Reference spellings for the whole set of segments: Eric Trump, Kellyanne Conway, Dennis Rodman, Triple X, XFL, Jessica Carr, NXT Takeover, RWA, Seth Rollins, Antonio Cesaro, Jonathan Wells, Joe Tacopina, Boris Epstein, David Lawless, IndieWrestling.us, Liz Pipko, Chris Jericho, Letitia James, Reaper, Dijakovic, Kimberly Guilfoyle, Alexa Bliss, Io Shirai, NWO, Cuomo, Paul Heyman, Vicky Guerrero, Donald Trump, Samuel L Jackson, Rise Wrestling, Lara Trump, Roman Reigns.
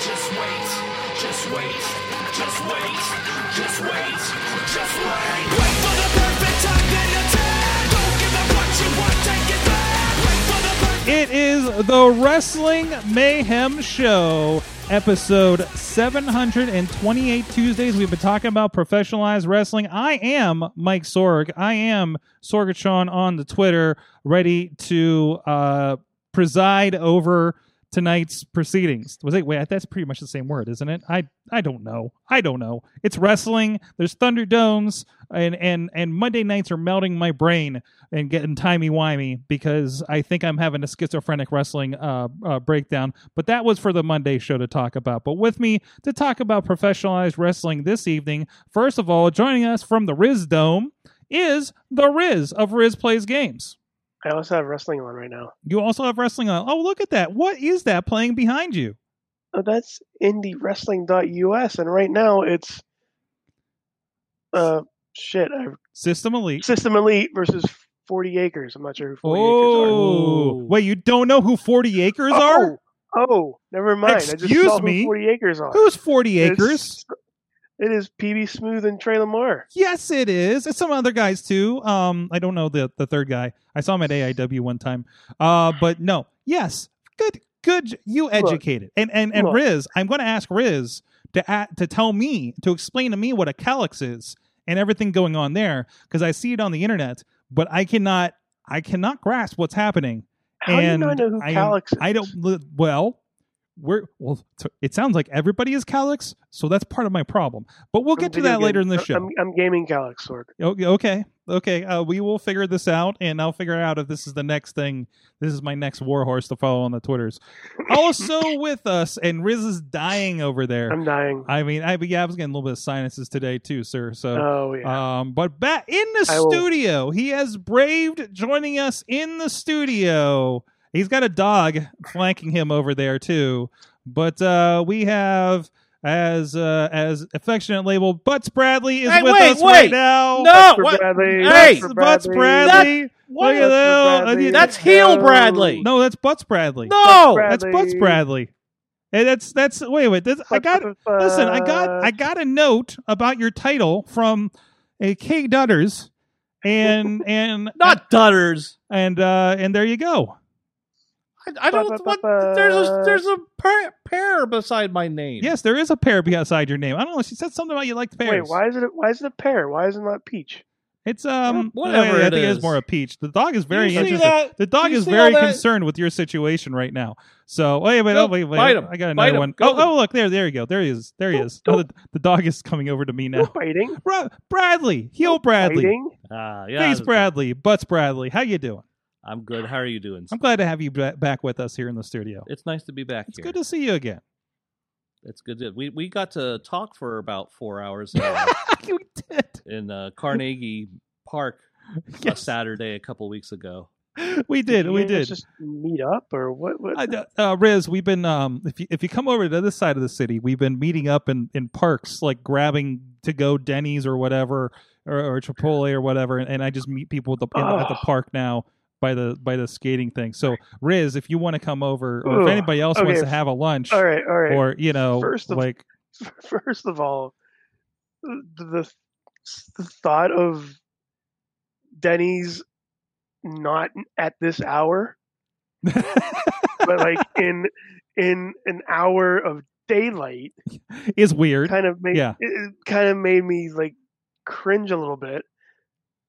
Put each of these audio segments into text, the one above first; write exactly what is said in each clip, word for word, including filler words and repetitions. Just wait, just wait, just wait, just wait, just wait. Wait for the perfect time and attack. Don't give up what you want, take it back. Wait for the perfect. It is the Wrestling Mayhem Show. Episode seven hundred twenty-eight. Tuesdays we've been talking about professionalized wrestling. I am Mike Sorg. I am Sorgatron on the Twitter, ready to uh, preside over tonight's proceedings. Was it? Wait, that's pretty much the same word, isn't it? I I don't know. I don't know. It's wrestling. There's Thunderdomes, and and and Monday nights are melting my brain and getting timey-wimey because I think I'm having a schizophrenic wrestling uh, uh, breakdown. But that was for the Monday show to talk about. But with me to talk about professionalized wrestling this evening, first of all, joining us from the Riz Dome is the Riz of Riz Plays Games. I also have wrestling on right now. You also have wrestling on. Oh, look at that. What is that playing behind you? Oh, that's indie wrestling dot u s, and right now it's... Uh, Shit. I, System Elite. System Elite versus forty Acres. I'm not sure who forty oh. Acres are. Oh. Wait, you don't know who forty Acres oh. are? Oh, never mind. Excuse I just saw me. Who forty Acres are. Who's forty Acres? It's, it is P B Smooth and Trey Lamar. Yes, it is. It's some other guys, too. Um, I don't know the, the third guy. I saw him at A I W one time. Uh, but no. Yes. Good. Good. You educated. Look, and and, and Riz, I'm going to ask Riz to at, to tell me, to explain to me what a calyx is and everything going on there, because I see it on the internet, but I cannot, I cannot grasp what's happening. How and do you not know who I, Calyx is? I don't. Well, we're well. It sounds like everybody is Calyx, so that's part of my problem. But we'll get I'm to that game. later in the show. I'm, I'm gaming Calyx, Sorg. Okay, okay. Uh, we will figure this out, and I'll figure out if this is the next thing. This is my next war horse to follow on the Twitters. Also with us, and Riz is dying over there. I'm dying. I mean, I yeah, I was getting a little bit of sinuses today too, sir. So, oh yeah. Um, but back in the I studio, will... he has braved joining us in the studio. He's got a dog flanking him over there too. But uh, we have, as uh, as affectionate labeled, Butts Bradley is hey, with wait, us wait. right now. No, Butts Bradley. Hey, Butts, Butts Bradley. That, what Look at that. Bradley. That's heel Bradley. No, that's Butts Bradley. No, Butts Bradley. that's Butts Bradley. And that's that's wait, wait. That's, I got listen. I got I got a note about your title from a K Dutters and and not Dutters and uh, and there you go. I don't. Ba, ba, ba, what, there's a there's a pair, pair beside my name. Yes, there is a pair beside your name. I don't know. She said something about you like pears. Wait, why is it? Why is it a pear? Why is it not peach? It's um whatever. I, I it think is. It's more a peach. The dog is very interested. The dog is very concerned with your situation right now. So wait, wait, oh, wait, wait. Bite him. I got another one. Go. Oh, oh, look there. There you go. There he is. There he is. Oh, the, the dog is coming over to me now. Biting. Bro, Bradley, heel Bradley. Uh, yeah. Face Bradley. Butts Bradley. How you doing? I'm good. How are you doing? I'm glad to have you back with us here in the studio. It's nice to be back it's here. It's good to see you again. It's good. To, we we got to talk for about four hours uh, we did. in uh, Carnegie Park yes. a Saturday a couple weeks ago. We did. did we did. Just meet up or what? what? Uh, uh, Riz, we've been, um, if you, if you come over to this side of the city, we've been meeting up in, in parks, like grabbing to-go Denny's or whatever, or, or Chipotle or whatever, and, and I just meet people at the, oh. at the park now. By the by the skating thing. So Riz, if you want to come over, or Ooh, if anybody else okay. wants to have a lunch, all right, all right. or you know, first of, like, first of all, the, the thought of Denny's not at this hour, but like in in an hour of daylight is weird. Kind of made yeah. it kind of made me like cringe a little bit.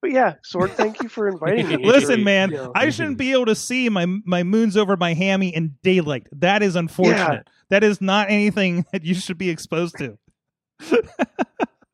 But yeah, Sword, thank you for inviting me. Listen, man, you know, I shouldn't be able to see my my moons over my hammy in daylight. That is unfortunate. Yeah. That is not anything that you should be exposed to.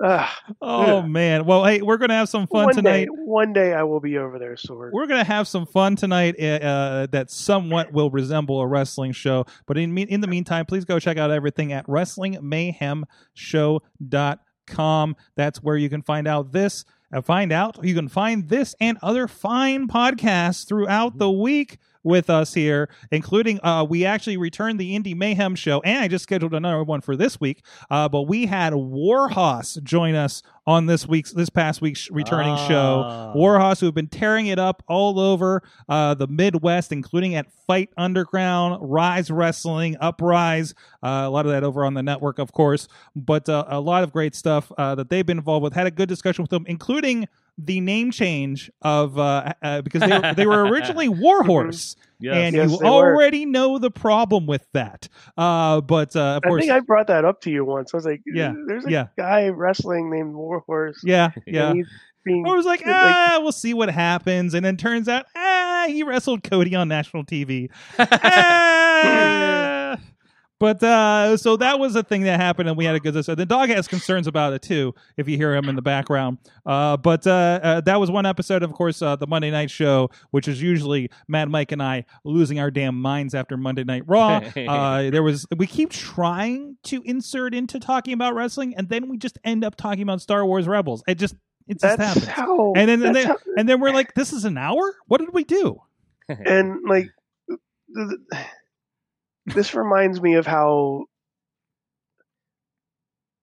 Uh, oh yeah. man! Well, hey, we're gonna have some fun one tonight. Day, one day I will be over there, Sorg. We're gonna have some fun tonight uh, that somewhat will resemble a wrestling show. But in in the meantime, please go check out everything at Wrestling Mayhem Show dot com. That's where you can find out this. Uh, find out you can find this and other fine podcasts throughout the week with us here, including uh, we actually returned the Indie Mayhem Show, and I just scheduled another one for this week. Uh, but we had War Horse join us on this week's, this past week's returning ah. show. War Horse, who have been tearing it up all over uh, the Midwest, including at Fight Underground, Rise Wrestling, Uprise, uh, a lot of that over on the network, of course. But uh, a lot of great stuff uh, that they've been involved with. Had a good discussion with them, including the name change of uh, uh, because they were, they were originally War Horse, yes. and yes, you already were. know the problem with that. Uh, but uh, of I course, think I brought that up to you once. I was like, yeah, there's a yeah. guy wrestling named War Horse. Yeah, yeah. Being, I was like, ah, like, we'll see what happens, and then turns out, ah, he wrestled Cody on national T V. ah! But uh, so that was a thing that happened, and we had a good. So the dog has concerns about it too, if you hear him in the background. Uh, but uh, uh, that was one episode, of course, uh, the Monday Night Show, which is usually Mad Mike and I losing our damn minds after Monday Night Raw. uh, there was we keep trying to insert into talking about wrestling, and then we just end up talking about Star Wars Rebels. It just it just that's happens, how, and then and then, how... and then we're like, this is an hour. What did we do? And like. This reminds me of how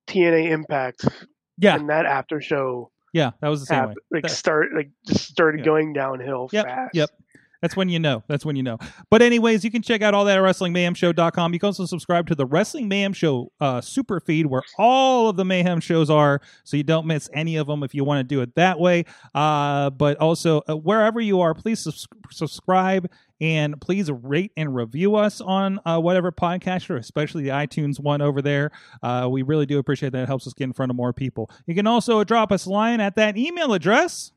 T N A Impact, yeah, and that after show, yeah, that was the same happened, way. Like that, start, like just started yeah. going downhill yep, fast. Yep, that's when you know. That's when you know. But anyways, you can check out all that at Wrestling Mayhem Show dot com. You can also subscribe to the Wrestling Mayhem Show uh, super feed, where all of the Mayhem shows are, so you don't miss any of them if you want to do it that way. Uh, but also, uh, wherever you are, please subs- subscribe. And please rate and review us on uh, whatever podcaster, especially the iTunes one over there. Uh, we really do appreciate that. It helps us get in front of more people. You can also drop us a line at that email address.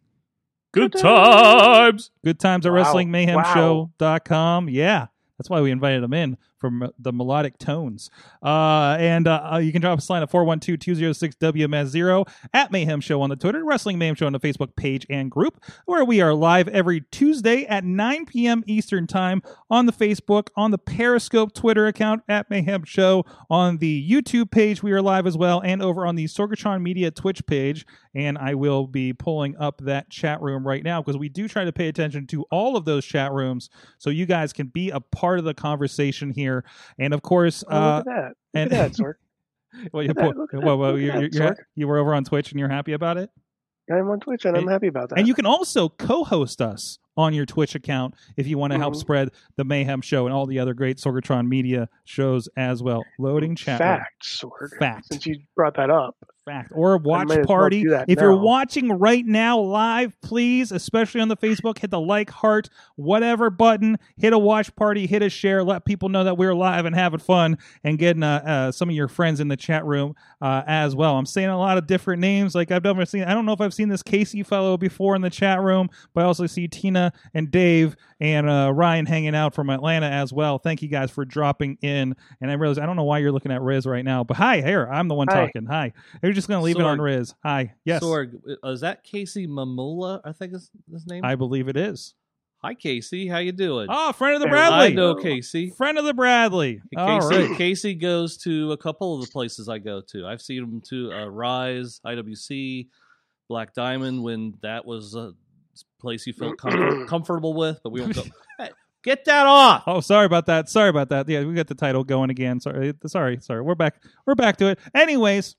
Good, Good times. Good times at wow. Wrestling Mayhem Show dot com. Yeah. That's why we invited them in from the melodic tones. Uh, and uh, you can drop us a line at four one two, two oh six, W M S zero, at Mayhem Show on the Twitter, Wrestling Mayhem Show on the Facebook page and group, where we are live every Tuesday at nine p.m. Eastern Time on the Facebook, on the Periscope Twitter account, at Mayhem Show, on the YouTube page we are live as well, and over on the Sorgatron Media Twitch page. And I will be pulling up that chat room right now, because we do try to pay attention to all of those chat rooms so you guys can be a part of the conversation here. And of course, oh, uh, look at that. Look and at that, Sorg. well, that, po- that, well, well, you're, that, you're, you were over on Twitch and you're happy about it? I'm on Twitch and, and I'm happy about that. And you can also co-host us on your Twitch account if you want to mm-hmm. help spread the Mayhem Show and all the other great Sorgatron Media shows as well. Loading chat. Fact, Sorg. Fact. Since you brought that up. Fact. Or watch party. Well if now. You're watching right now live, please, especially on the Facebook, hit the like, heart, whatever button. Hit a watch party. Hit a share. Let people know that we're live and having fun and getting uh, uh, some of your friends in the chat room uh, as well. I'm saying a lot of different names. Like I've never seen. I don't know if I've seen this Casey fellow before in the chat room, but I also see Tina and Dave and uh, Ryan hanging out from Atlanta as well. Thank you guys for dropping in. And I realize I don't know why you're looking at Riz right now, but hi, here I'm the one hi. talking. Hi. You're just going to leave Sorg. It on Riz. Hi. Yes. Sorg, is that Casey Mamula? I think is his name. I believe it is. Hi, Casey. How you doing? Oh, friend of the Bradley. I know Casey. Friend of the Bradley. Casey, all right. Casey goes to a couple of the places I go to. I've seen him to uh, Rise, I W C, Black Diamond when that was a place you felt com- comfortable with, but we won't go. Hey, get that off. Oh, sorry about that. Sorry about that. Yeah, we got the title going again. Sorry. Sorry. Sorry. We're back. We're back to it. Anyways.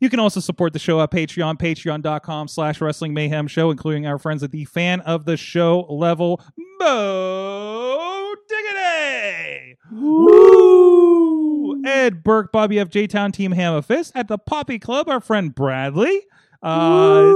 You can also support the show at Patreon, patreon.com slash Wrestling Mayhem Show, including our friends at the fan of the show level, Mo Diggity! Woo! Ed Burke, Bobby F. J-Town, Team Hammer Fist. At the Poppy Club, our friend Bradley. Uh,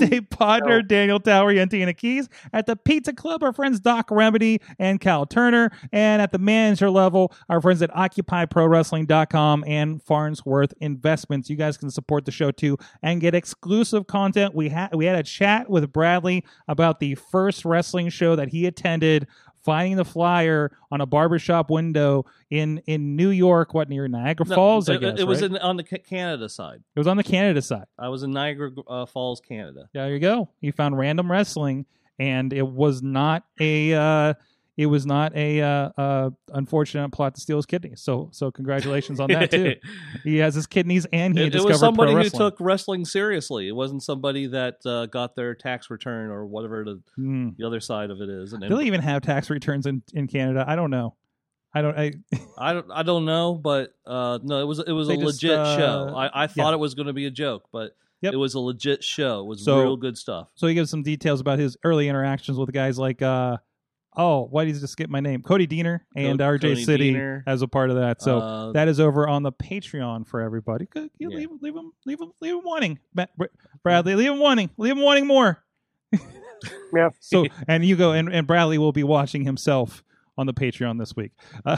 Dave Podner, oh. Daniel Towery, and Tina Keys. At the Pizza Club, our friends Doc Remedy and Cal Turner. And at the manager level, our friends at Occupy Pro Wrestling dot com and Farnsworth Investments. You guys can support the show too and get exclusive content. We had we had a chat with Bradley about the first wrestling show that he attended finding the flyer on a barbershop window in, in New York, what, near Niagara no, Falls, it, I guess, It right? was in, on the Canada side. It was on the Canada side. I was in Niagara uh, Falls, Canada. There you go. You found Random Wrestling, and it was not a... Uh, It was not a uh, uh, unfortunate plot to steal his kidneys. So, so congratulations on that too. He has his kidneys, and he it, discovered pro wrestling. It was somebody who took wrestling seriously. It wasn't somebody that uh, got their tax return or whatever the, mm. the other side of it is. And do they even have tax returns in, in Canada? I don't know. I don't. I, I don't. I don't know. But uh, no, it was it was a just, legit uh, show. I, I thought yeah. it was going to be a joke, but. Yep. It was a legit show. It was so, real good stuff. So he gives some details about his early interactions with guys like. Uh, Oh, why did you just skip my name? Cody Deaner and Cody, R J Cody City Deaner. As a part of that. So uh, that is over on the Patreon for everybody. Could you yeah. leave, leave them, leave them, leave them wanting, Bradley. Leave them wanting, leave them wanting more. Yeah. So and you go and, and Bradley will be watching himself on the Patreon this week. Uh,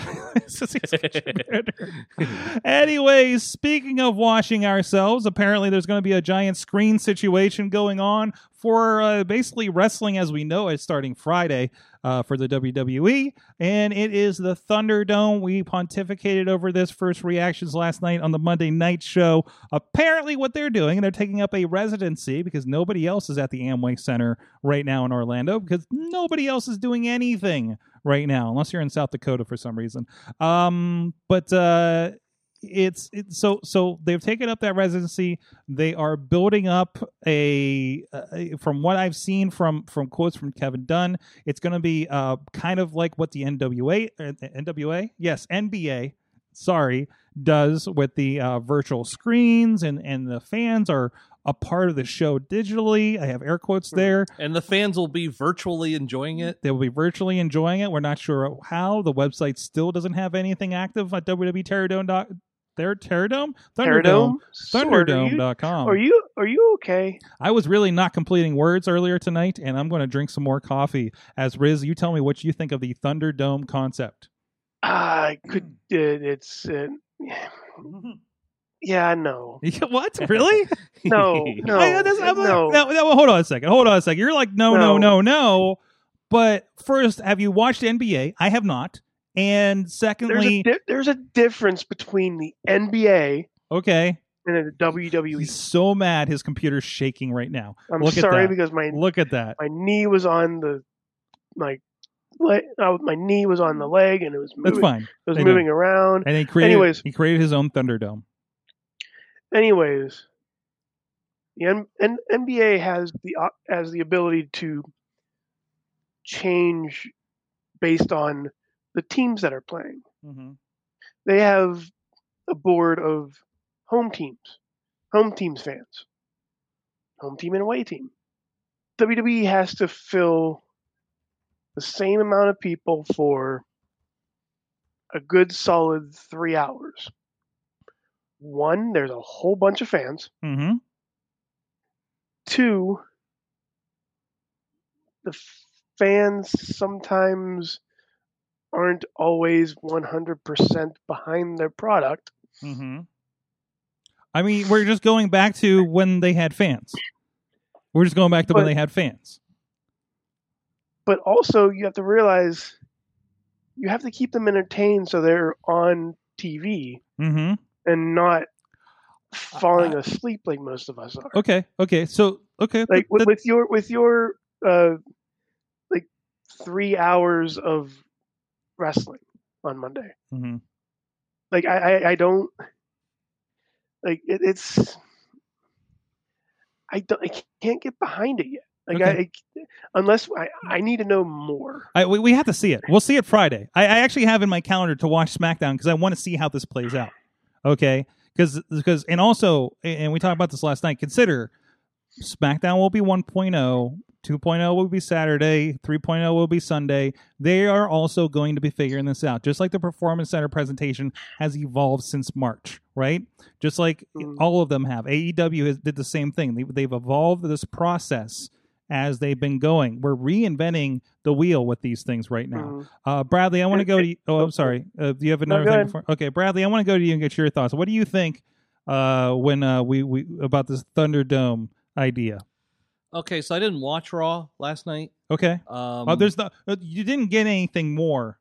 Anyways, speaking of washing ourselves, apparently there's going to be a giant screen situation going on for uh, basically wrestling as we know it starting Friday uh, for the W W E. And it is the Thunderdome. We pontificated over this first reactions last night on the Monday night show. Apparently what they're doing, they're taking up a residency because nobody else is at the Amway Center right now in Orlando because nobody else is doing anything right now, unless you're in South Dakota for some reason. Um, but uh, it's, it's so so they've taken up that residency. They are building up a, a from what I've seen from from quotes from Kevin Dunn, it's going to be uh, kind of like what the N W A, N W A, yes, N B A, sorry, does with the uh, virtual screens and and the fans are. A part of the show digitally. I have air quotes there. And the fans will be virtually enjoying it. They will be virtually enjoying it. We're not sure how. The website still doesn't have anything active at W W E Terradome dot com. Their Terradome? Thunderdome? Thunderdome dot com. Are you are you okay? I was really not completing words earlier tonight, and I'm going to drink some more coffee. As Riz, you tell me what you think of the Thunderdome concept. I uh, could... Uh, it's... Uh, Yeah, no. What? Really? no, no, I, that's, I'm like, no. No, no. Hold on a second. Hold on a second. You're like, no, no, no, no, no. But first, have you watched N B A? I have not. And secondly... There's a, di- there's a difference between the N B A... Okay. ...and the W W E. He's so mad his computer's shaking right now. I'm Look sorry at that. because my... Look at that. My knee was on the... Like... Le- uh, my knee was on the leg and it was moving. That's fine. It was I moving know. around. And he created, Anyways, he created his own Thunderdome. Anyways, the N- N- N B A has the uh, has the ability to change based on the teams that are playing. Mm-hmm. They have a board of home teams, home teams fans, home team and away team. W W E has to fill the same amount of people for a good solid three hours. One, there's a whole bunch of fans. Mm-hmm. Two, the fans sometimes aren't always one hundred percent behind their product. Mm-hmm. I mean, we're just going back to when they had fans. We're just going back to but, when they had fans. But also, you have to realize you have to keep them entertained so they're on T V. Mm-hmm. And not falling uh, asleep like most of us are. Okay, okay, so okay, like with, with your with your uh, like three hours of wrestling on Monday. Mm-hmm. Like I, I, I don't like it, it's. I don't. I can't get behind it yet. Like okay. I, I, unless I, I need to know more. I, we, we have to see it. We'll see it Friday. I, I actually have in my calendar to watch SmackDown because I want to see how this plays out. Okay, because because and also, and we talked about this last night, consider SmackDown will be one point oh, two point oh will be Saturday, three point oh will be Sunday. They are also going to be figuring this out, just like the Performance Center presentation has evolved since March, right? Just like all of them have. A E W has, did the same thing. They, they've evolved this process as they've been going. We're reinventing the wheel with these things right now. Mm-hmm. Uh, Bradley, I want to go to you. Oh, I'm sorry. Uh, do you have another no, thing? Before? Okay, Bradley, I want to go to you and get your thoughts. What do you think uh, when uh, we, we about this Thunderdome idea? Okay, so I didn't watch Raw last night. Okay. Um, uh, there's the, uh, you didn't get anything more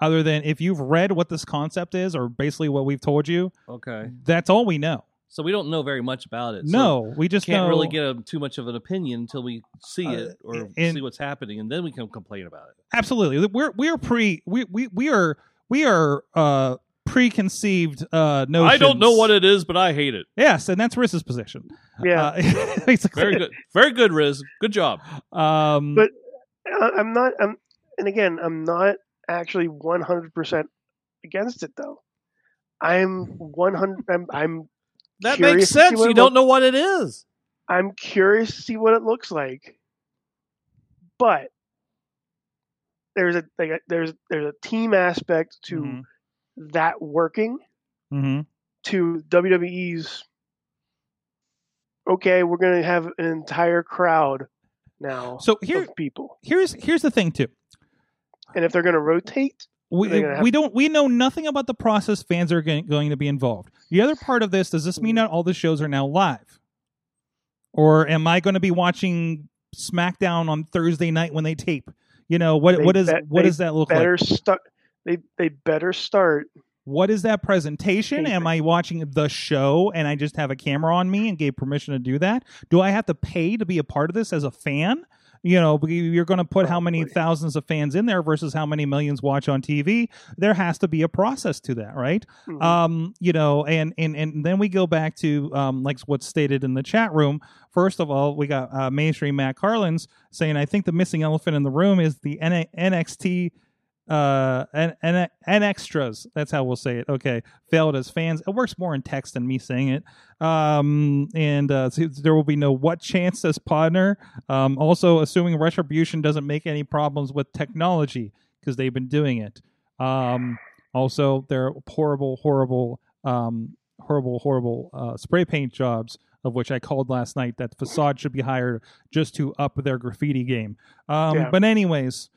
other than if you've read what this concept is or basically what we've told you. Okay. That's all we know. So we don't know very much about it. So no, we just can't know, really get a, too much of an opinion until we see uh, it or and, see what's happening, and then we can complain about it. Absolutely, we're we're pre we we we are we are uh, preconceived uh, notions. I don't know what it is, but I hate it. Yes, and that's Riz's position. Yeah, uh, basically. Very good, very good, Riz. Good job. Um, but I'm not. I'm, and again, I'm not actually one hundred percent against it, though. I'm one hundred. I'm. I'm That makes sense. You don't know what it is. I'm curious to see what it looks like, but there's a, like a there's there's a team aspect to mm-hmm. that working mm-hmm. to W W E's. Okay, we're going to have an entire crowd now. So here, of people. Here's here's the thing too, and if they're going to rotate. We we don't we know nothing about the process fans are going, going to be involved. The other part of this, does this mean that all the shows are now live? Or am I going to be watching SmackDown on Thursday night when they tape? You know, what they what is bet, what does that look better like? Stu- they they better start. What is that presentation? Am I watching the show and I just have a camera on me and gave permission to do that? Do I have to pay to be a part of this as a fan? You know, you're going to put how many thousands of fans in there versus how many millions watch on T V. There has to be a process to that, right? Mm-hmm. Um, you know, and, and, and then we go back to, um, like what's stated in the chat room. First of all, we got uh, mainstream Matt Carlins saying, I think the missing elephant in the room is the N- NXT uh, and, and, and extras. That's how we'll say it. Okay. Failed as fans. It works more in text than me saying it. Um, and uh, there will be no what chance, says Podner. Um, also, assuming retribution doesn't make any problems with technology because they've been doing it. Um, also, there are horrible, horrible, um, horrible, horrible uh, spray paint jobs, of which I called last night that the facade should be higher just to up their graffiti game. Um, yeah. But anyways,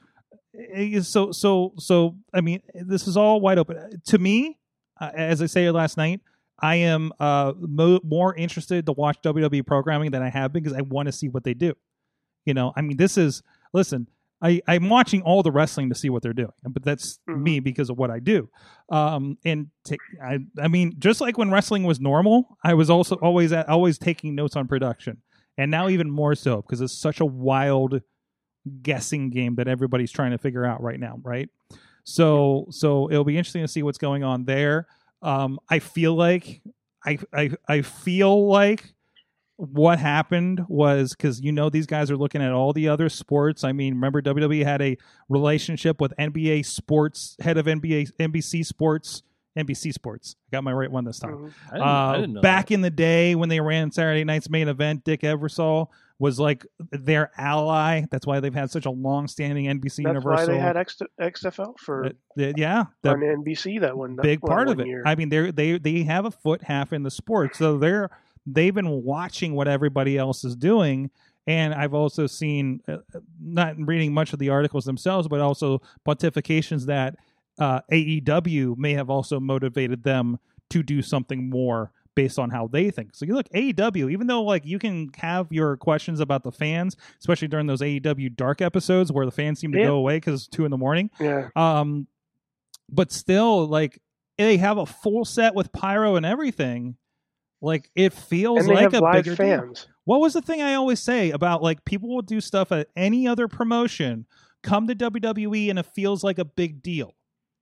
so so so. I mean, this is all wide open to me. Uh, as I said last night, I am uh, mo- more interested to watch W W E programming than I have been because I want to see what they do. You know, I mean, this is, listen, I, I'm watching all the wrestling to see what they're doing, but that's mm-hmm. me because of what I do. Um, and t- I, I mean, just like when wrestling was normal, I was also always at, always taking notes on production, and now even more so because it's such a wild guessing game that everybody's trying to figure out right now, right? So, so it'll be interesting to see what's going on there. Um, I feel like I, I I feel like what happened was because, you know, these guys are looking at all the other sports. I mean, remember W W E had a relationship with N B A Sports, head of N B A N B C Sports, N B C Sports. I got my right one this time. I didn't, uh, I didn't know back that. In the day when they ran Saturday Night's Main Event, Dick Ebersol was like their ally. That's why they've had such a long-standing N B C That's Universal. That's why they had X- XFL for uh, yeah, the, on N B C that one. That big one, part one of year. It. I mean, they they they have a foot half in the sport, so they're they've been watching what everybody else is doing. And I've also seen, uh, not reading much of the articles themselves, but also pontifications that uh, A E W may have also motivated them to do something more based on how they think. So you look, A E W, even though like you can have your questions about the fans, especially during those A E W dark episodes where the fans seem to yeah. go away because it's two in the morning. Yeah. Um, but still, like they have a full set with pyro and everything. Like it feels like a bigger fans. Deal. What was the thing I always say about like people will do stuff at any other promotion, come to W W E and it feels like a big deal,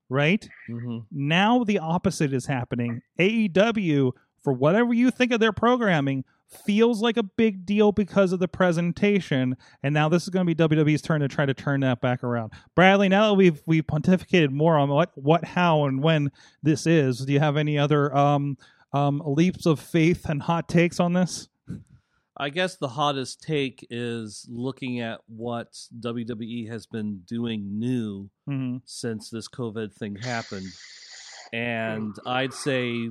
right? Mm-hmm. Now the opposite is happening. A E W, for whatever you think of their programming, feels like a big deal because of the presentation. And now this is going to be W W E's turn to try to turn that back around. Bradley, now that we've we've pontificated more on what, what, how, and when this is, do you have any other um, um, leaps of faith and hot takes on this? I guess the hottest take is looking at what W W E has been doing new mm-hmm. since this COVID thing happened. And I'd say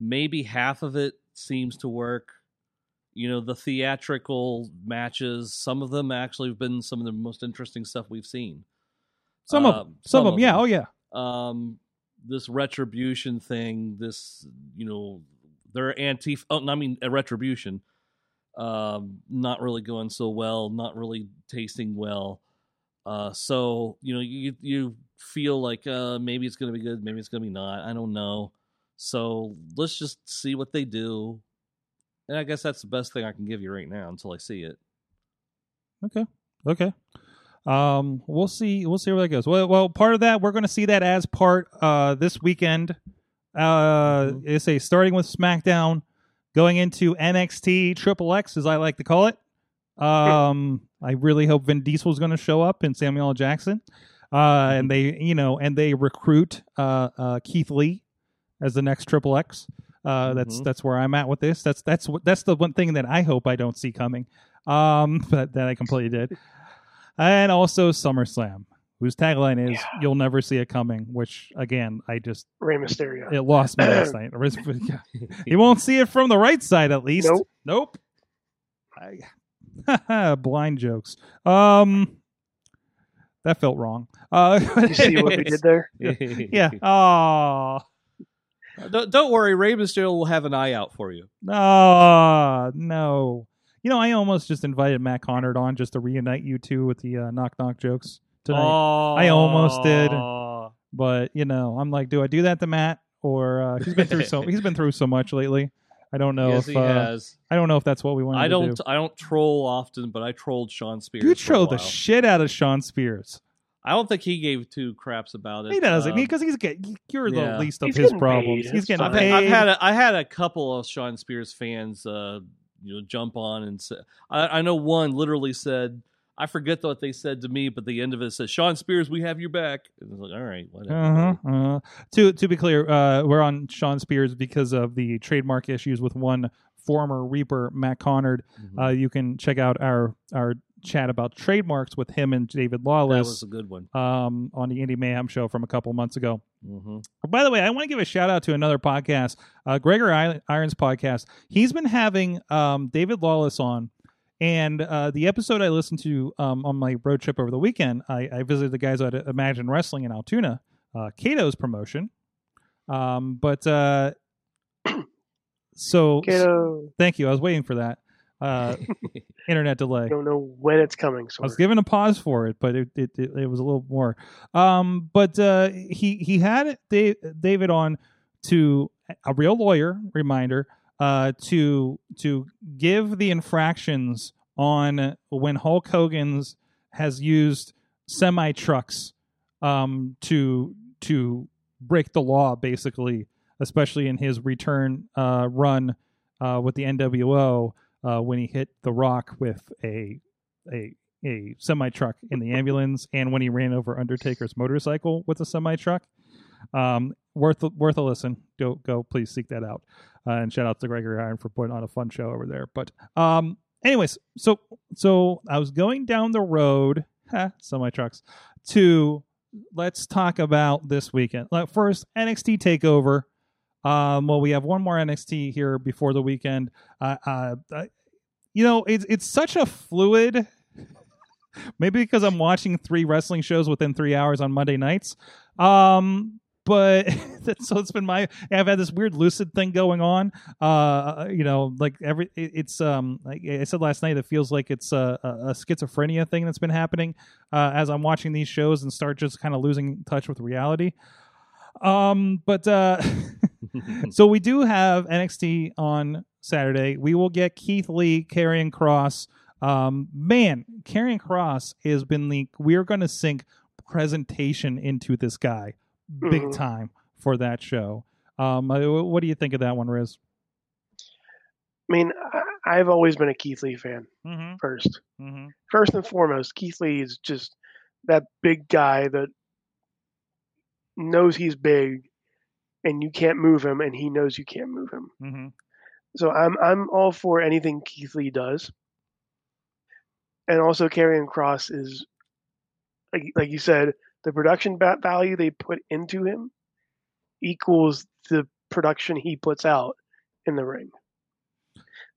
maybe half of it seems to work. You know, the theatrical matches, some of them actually have been some of the most interesting stuff we've seen. Some um, of them. Some, some of them, yeah. Oh, yeah. Um, this retribution thing, this, you know, their Antifa, oh, I mean, a retribution. um, not really going so well, not really tasting well. Uh, so, you know, you you feel like uh, maybe it's going to be good, maybe it's going to be not. I don't know. So let's just see what they do. And I guess that's the best thing I can give you right now until I see it. Okay. Okay. Um, we'll see. We'll see where that goes. Well, well, part of that, we're going to see that as part uh, this weekend. Uh, mm-hmm. It's a starting with SmackDown, going into N X T Triple X, as I like to call it. Um, I really hope Vin Diesel is going to show up and Samuel L. Jackson. Uh, and they, you know, and they recruit uh, uh, Keith Lee as the next Triple X. Uh, that's mm-hmm. that's where I'm at with this. That's that's that's the one thing that I hope I don't see coming. Um, but that I completely did. And also SummerSlam, whose tagline is yeah. "You'll never see it coming," which again, I just Rey Mysterio. It lost me last night. You won't see it from the right side, at least. Nope. Nope. I, blind jokes. Um, that felt wrong. Uh, you see what we did there? Yeah. Oh. Don't, don't worry, Rey Mysterio will have an eye out for you. Oh, no. You know, I almost just invited Matt Connard on just to reunite you two with the uh, knock-knock jokes tonight. Oh. I almost did. But, you know, I'm like, do I do that to Matt? Or uh, he's been through so he's been through so much lately. I don't know yes, if he uh, has. I don't know if that's what we want to do. I don't troll often, but I trolled Sean Spears. You troll the shit out of Sean Spears. I don't think he gave two craps about it. He doesn't, because um, he's getting, you're the yeah. least of he's his problems. Paid. He's getting paid. I've had a, I had a couple of Sean Spears fans, uh, you know, jump on and say. I, I know one literally said, I forget what they said to me, but the end of it says, "Sean Spears, we have your back." And I was like, all right, whatever. Uh-huh, uh-huh. To to be clear, uh, we're on Sean Spears because of the trademark issues with one former Reaper, Matt Connard. Mm-hmm. Uh, you can check out our our. chat about trademarks with him and David Lawless. That was a good one. Um, on the Indie Mayhem Show from a couple months ago. Mm-hmm. By the way, I want to give a shout out to another podcast, uh, Gregor Irons' podcast. He's been having um, David Lawless on, and uh, the episode I listened to um, on my road trip over the weekend, I, I visited the guys at Imagine Wrestling in Altoona, uh, Cato's promotion. Um, but uh, so Cato. Thank you. I was waiting for that. Uh, internet delay. I don't know when it's coming. Sorry. I was given a pause for it, but it it, it, it was a little more. Um, but uh, he he had Dave, David on to a real lawyer reminder uh, to to give the infractions on when Hulk Hogan's has used semi trucks um, to to break the law, basically, especially in his return uh, run uh, with the N W O. Uh, when he hit The Rock with a a a semi truck in the ambulance, and when he ran over Undertaker's motorcycle with a semi truck, um, worth worth a listen. Go go, please seek that out. Uh, and shout out to Gregory Iron for putting on a fun show over there. But um, anyways, so so I was going down the road, huh, semi trucks, to let's talk about this weekend. Like, first, N X T Takeover. Um, well, we have one more N X T here before the weekend. Uh, uh, I, you know, it's it's such a fluid. Maybe because I'm watching three wrestling shows within three hours on Monday nights. Um, but so it's been my. I've had this weird lucid thing going on. Uh, you know, like every it, it's. Um, like I said last night, it feels like it's a, a schizophrenia thing that's been happening uh, as I'm watching these shows and start just kind of losing touch with reality. Um, but. Uh, So we do have N X T on Saturday. We will get Keith Lee, Karrion Kross. Um, man, Karrion Kross has been the we're going to sink presentation into this guy big mm-hmm. time for that show. Um, what do you think of that one, Riz? I mean, I've always been a Keith Lee fan. Mm-hmm. First, mm-hmm. first and foremost, Keith Lee is just that big guy that knows he's big. And you can't move him, and he knows you can't move him. Mm-hmm. So I'm I'm all for anything Keith Lee does. And also, Karrion Kross is, like, like you said, the production value they put into him equals the production he puts out in the ring.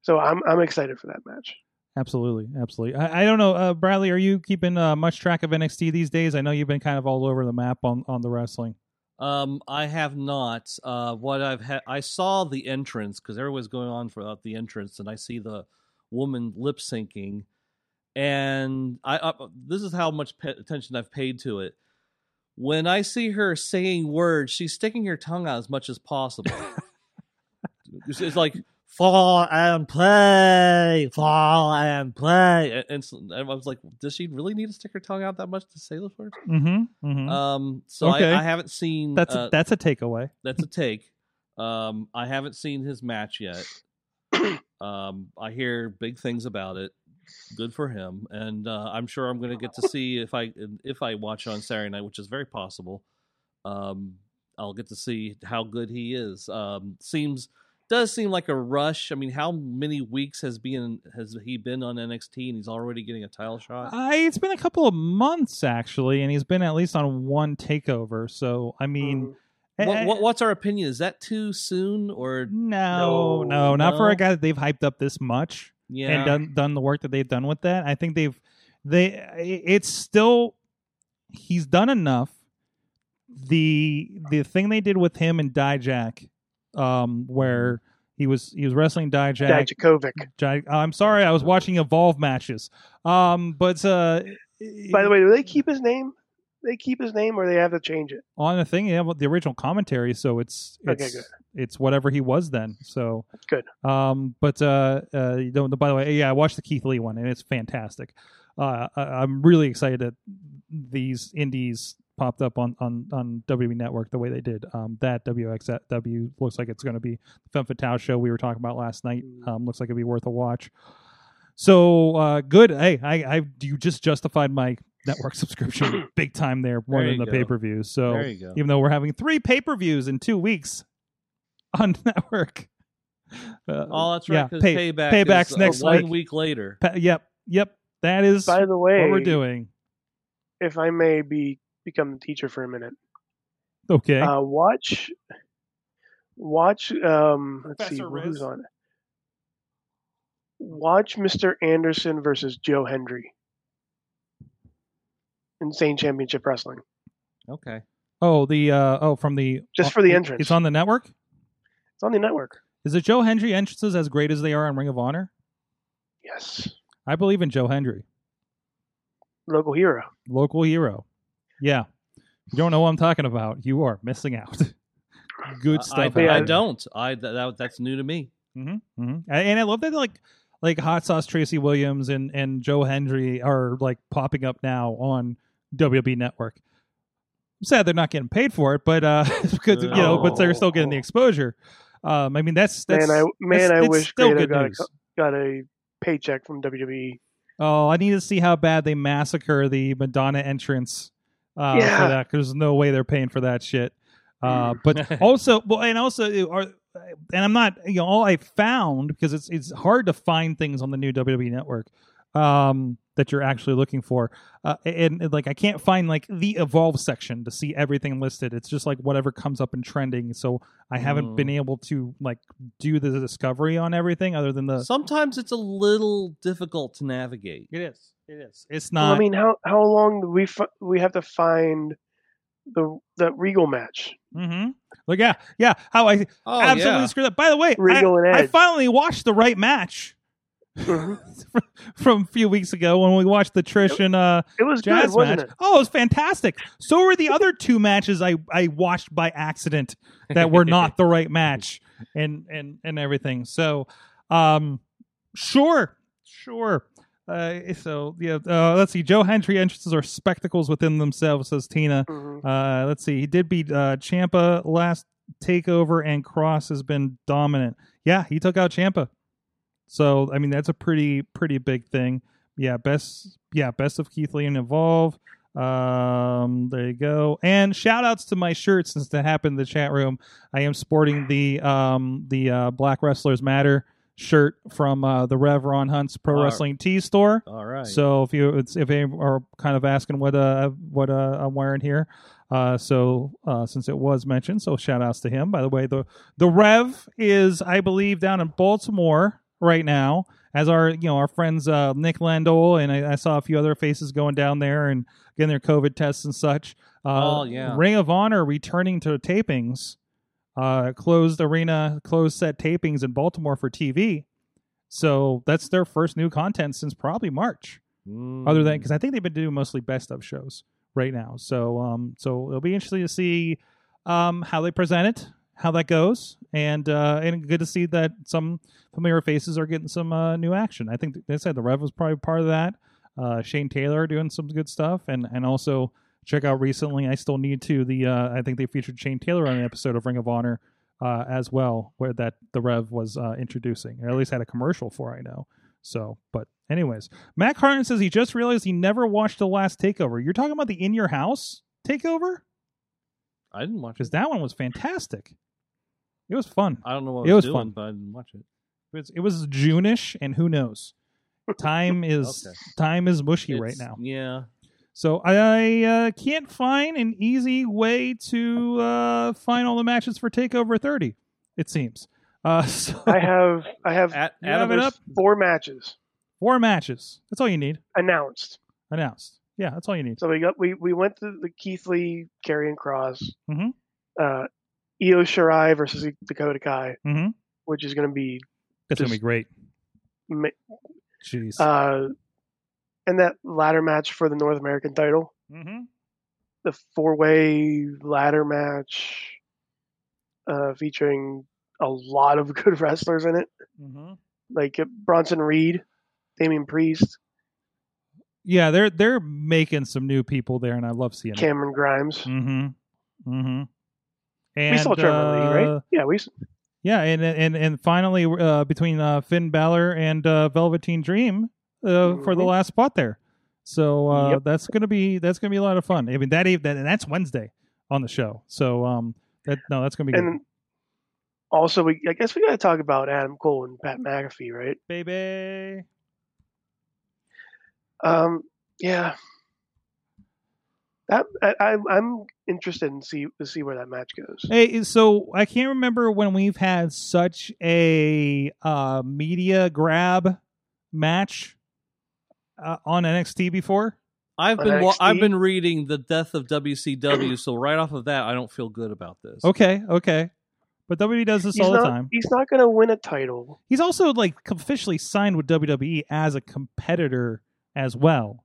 So I'm I'm excited for that match. Absolutely, absolutely. I, I don't know, uh, Bradley, are you keeping uh, much track of N X T these days? I know you've been kind of all over the map on, on the wrestling. Um, I have not. Uh, what I've had, I saw the entrance because everyone's going on for the entrance, and I see the woman lip syncing. And I, I this is how much pe- attention I've paid to it. When I see her saying words, she's sticking her tongue out as much as possible. it's, it's like, fall and play, fall and play. And, so, and I was like, does she really need to stick her tongue out that much to say those words? Mm-hmm, mm-hmm. Um, so okay. I, I haven't seen... That's a, uh, that's a takeaway. That's a take. Um, I haven't seen his match yet. um, I hear big things about it. Good for him, and uh, I'm sure I'm going to get to see if I if I watch on Saturday night, which is very possible. Um, I'll get to see how good he is. Um, seems does seem like a rush. I mean, how many weeks has been has he been on N X T, and he's already getting a title shot? I, it's been a couple of months actually, and he's been at least on one takeover. So I mean. Mm. What, what, what's our opinion? Is that too soon or no? No, no not no? for a guy that they've hyped up this much. Yeah. And done done the work that they've done with that. I think they've they it's still he's done enough. The the thing they did with him and Dijak, um, where he was he was wrestling Dijak. Dijakovic. Dij, oh, I'm sorry, I was watching Evolve matches. Um, but uh, by the way, do they keep his name? They keep his name, or they have to change it on the thing. Yeah, well, the original commentary, so it's it's okay, it's whatever he was then. So good. Um, but uh, uh, you know, by the way, yeah, I watched the Keith Lee one, and it's fantastic. Uh, I, I'm really excited that these indies popped up on on on W W E Network the way they did. Um, that W X W looks like it's going to be the Femme Fatale show we were talking about last night. Um, looks like it'd be worth a watch. So uh, good. Hey, I I you just justified my network subscription big time there, more there than the go. pay-per-view. So even though we're having three pay-per-views in two weeks on network. Uh, oh, that's right. Yeah, pay, payback payback's is next uh, one week. week later. Pa- yep. Yep. That is By the way, what we're doing. If I may be become the teacher for a minute. Okay. Uh, watch. Watch. Um, let's Professor see Riz. who's on it. Watch Mister Anderson versus Joe Hendry. Insane Championship Wrestling. Okay. Oh, the uh, oh from the just for the entrance. It's on the network. It's on the network. Is the Joe Hendry entrances as great as they are on Ring of Honor? Yes. I believe in Joe Hendry. Local hero. Local hero. Yeah. If you don't know what I'm talking about, you are missing out. Good stuff. I, I, I don't. I that that's new to me. Mm-hmm. Mm-hmm. And I love that like. Like Hot Sauce Tracy Williams and, and Joe Hendry are like popping up now on W W E Network. I'm sad they're not getting paid for it, but uh, because no. you know, but they're still getting the exposure. Um, I mean, that's that's man. I, man, that's, I wish Greta got, got a paycheck from W W E. Oh, I need to see how bad they massacre the Madonna entrance uh, yeah. for that. Because there's no way they're paying for that shit. Uh, mm. But also, well, and also are. And I'm not, you know, all I found because it's it's hard to find things on the new W W E Network um, that you're actually looking for, uh, and, and like I can't find like the Evolve section to see everything listed. It's just like whatever comes up in trending. So I haven't mm. been able to like do the discovery on everything other than the. Sometimes it's a little difficult to navigate. It is. It is. It's not. Well, I mean, how how long do we f- we have to find? The that Regal match. Mm-hmm. Like yeah, yeah. How I oh, absolutely yeah. screwed up. By the way, Regal I, and Edge. I finally watched the right match mm-hmm. from a few weeks ago when we watched the Trish it, and uh it was Jazz good, wasn't match. It? Oh, it was fantastic. So were the other two matches I, I watched by accident that were not the right match and and and everything. So, um, sure, sure. Uh, so yeah, uh, let's see. Joe Hendry entrances are spectacles within themselves, says Tina. Mm-hmm. Uh, let's see. He did beat uh, Ciampa last takeover, and Kross has been dominant. Yeah, he took out Ciampa. So I mean, that's a pretty pretty big thing. Yeah, best yeah best of Keith Lee and Evolve. Um, there you go. And shout outs to my shirt since that happened in the chat room. I am sporting the um the uh, Black Wrestlers Matter shirt from uh, the Rev Ron Hunt's Pro Wrestling right. Tee Store. All right. So if you it's, if you are kind of asking what uh what uh, I'm wearing here, uh so uh since it was mentioned, so shout outs to him. By the way, the the Rev is I believe down in Baltimore right now, as our you know our friends uh, Nick Landol and I, I saw a few other faces going down there and getting their COVID tests and such. Uh, oh yeah. Ring of Honor returning to tapings. Uh, closed arena, closed set tapings in Baltimore for T V. So that's their first new content since probably March. Mm. Other than, because I think they've been doing mostly best of shows right now. So um, so it'll be interesting to see um, how they present it, how that goes, and uh, and good to see that some familiar faces are getting some uh, new action. I think th- they said the Rev was probably part of that. Uh, Shane Taylor doing some good stuff, and and also check out recently, I Still Need To, the uh, I think they featured Shane Taylor on an episode of Ring of Honor uh, as well, where that the Rev was uh, introducing, or at least had a commercial for, I know. So, but anyways, Matt Carton says he just realized he never watched the last Takeover. You're talking about the In Your House Takeover? I didn't watch it. Because that one was fantastic. It was fun. I don't know what it was, was doing, fun. But I didn't watch it. It was, it was June-ish, and who knows? Time is okay. time is mushy it's, right now. Yeah. So I uh, can't find an easy way to uh, find all the matches for Takeover thirty. It seems. Uh, so I have I have, at, have it up. four matches. Four matches. That's all you need. Announced. Announced. Yeah, that's all you need. So we got we, we went to the Keith Lee, Karrion Kross, mm-hmm. uh, Io Shirai versus Dakota Kai, mm-hmm. which is going to be that's going to be great. Ma- Jeez. Uh, and that ladder match for the North American title, mm-hmm. the four-way ladder match uh, featuring a lot of good wrestlers in it, mm-hmm. like Bronson Reed, Damian Priest. Yeah, they're they're making some new people there, and I love seeing Cameron it. Grimes. Mm-hmm. Mm-hmm. And, we saw Trevor uh, Lee, right? Yeah, we. Yeah, and and and finally, uh, between uh, Finn Balor and uh, Velveteen Dream uh, mm-hmm. for the last spot there. So uh, yep. that's gonna be that's gonna be a lot of fun. I mean that, that and that's Wednesday on the show. So um, that no, that's gonna be. And good. Also, we I guess we gotta talk about Adam Cole and Pat McAfee, right? Baby. Um. Yeah. That I, I'm interested in see to see where that match goes. Hey, so I can't remember when we've had such a uh, media grab match uh, on N X T before. I've on been well, I've been reading The Death of W C W, so right off of that, I don't feel good about this. Okay, okay, but W W E does this he's all not, the time. He's not going to win a title. He's also like officially signed with W W E as a competitor as well.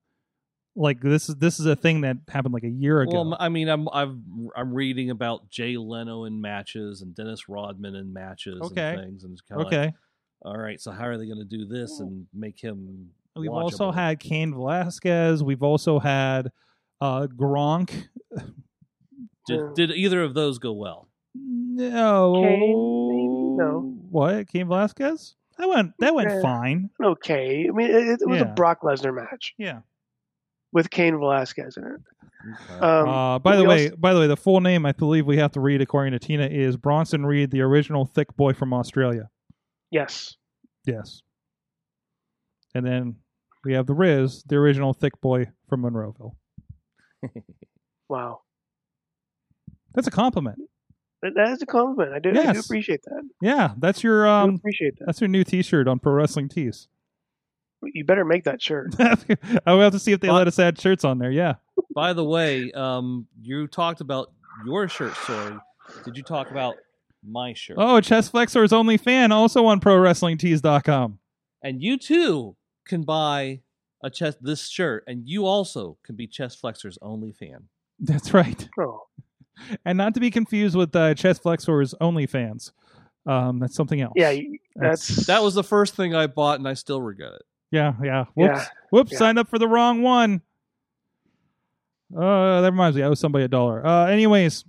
Like this is this is a thing that happened like a year ago. Well, I mean, I'm I'm I'm reading about Jay Leno in matches and Dennis Rodman in matches okay. and things, and it's kind of okay. Like, all right, so how are they going to do this and make him? We've watchable? also had Cain Velasquez. We've also had uh, Gronk. Did did either of those go well? No. Cain, maybe? No. What? Cain Velasquez? That went that went yeah. fine. Okay. I mean, it, it was yeah. a Brock Lesnar match. Yeah. With Cain Velasquez in it. Okay. Um, uh, by the way, also, by the way, the full name I believe we have to read according to Tina is Bronson Reed, the original thick boy from Australia. Yes. Yes. And then we have the Riz, the original thick boy from Monroeville. Wow. That's a compliment. That is a compliment. I do, yes. I do appreciate that. Yeah, that's your. Um, I do appreciate that. That's your new T-shirt on Pro Wrestling Tees. You better make that shirt. I will have to see if they but, let us add shirts on there. Yeah. By the way, um, you talked about your shirt, sorry. Did you talk about my shirt? Oh, Chest Flexor's only fan, also on Pro Wrestling Tees dot com. And you too can buy a chest this shirt, and you also can be Chest Flexor's only fan. That's right. Oh. And not to be confused with uh, Chest Flexor's only fans. Um, that's something else. Yeah, that's... that's that was the first thing I bought, and I still regret it. Yeah, yeah. Whoops. Yeah, Whoops, yeah. Signed up for the wrong one. Uh, that reminds me, I owe somebody a dollar. Uh, anyways,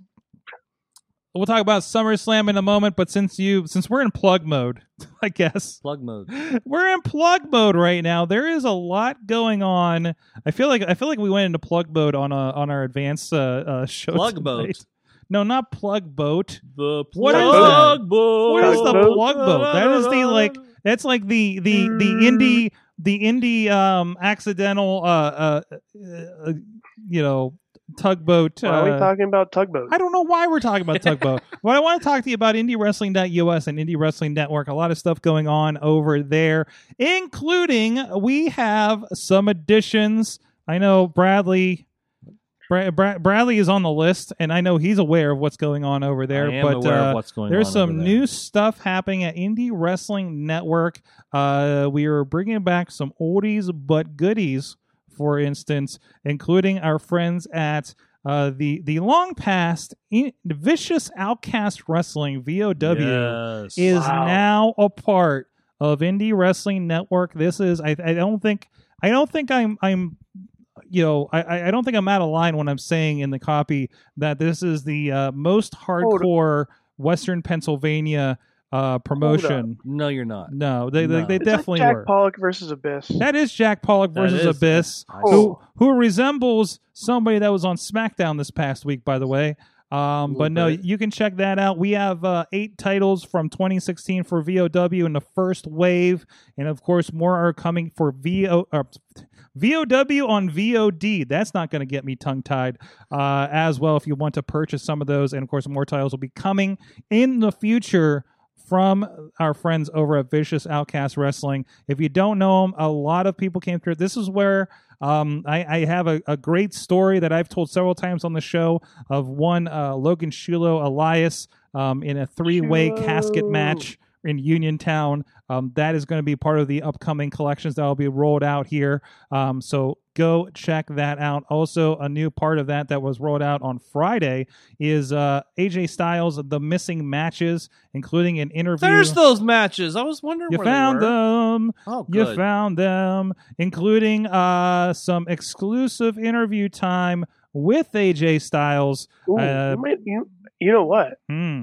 we'll talk about SummerSlam in a moment, but since you since we're in plug mode, I guess. Plug mode. We're in plug mode right now. There is a lot going on. I feel like I feel like we went into plug mode on a on our advanced uh, uh show. Plug mode. No, not plug boat. The plug boat. What is the plug boat? That is the like that's like the the the indie the indie um, accidental uh, uh, uh, you know tugboat. Why are we uh, talking about tugboat? I don't know why we're talking about tugboat. But I want to talk to you about Indie Wrestling dot U S and Indie Wrestling Network. A lot of stuff going on over there, including we have some additions. I know Bradley Bra- Bra- Bradley is on the list, and I know he's aware of what's going on over there. I am but, aware uh, of what's going there's on. There's some over there. New stuff happening at Indie Wrestling Network. Uh, we are bringing back some oldies but goodies, for instance, including our friends at uh, the the long past in- Vicious Outcast Wrestling V O W yes. is wow. now a part of Indie Wrestling Network. This is I, I don't think I don't think I'm I'm. You know, I I don't think I'm out of line when I'm saying in the copy that this is the uh, most hardcore Western Pennsylvania uh, promotion. No, you're not. No, they no. they, they definitely like Jack were. Jack Pollock versus Abyss. That is Jack Pollock versus Abyss, who who resembles somebody that was on SmackDown this past week, by the way. Um, but no, bit. You can check that out. We have uh, eight titles from twenty sixteen for V O W in the first wave, and of course more are coming for V O uh, V O W on V O D. That's not going to get me tongue-tied uh, as well. If you want to purchase some of those, and of course more titles will be coming in the future from our friends over at Vicious Outcast Wrestling. If you don't know them, a lot of people came through. This is where um, I, I have a, a great story that I've told several times on the show of one uh, Logan Shulo Elias um, in a three-way Shulo. casket match in Uniontown. Um, that is going to be part of the upcoming collections that will be rolled out here. Um, so go check that out. Also, a new part of that that was rolled out on Friday is uh, A J Styles' The Missing Matches, including an interview. There's those matches. I was wondering you where found they were. them. Oh, good. You found them, including uh, some exclusive interview time with A J Styles. Ooh, uh, you, might, you, you know what? Hmm.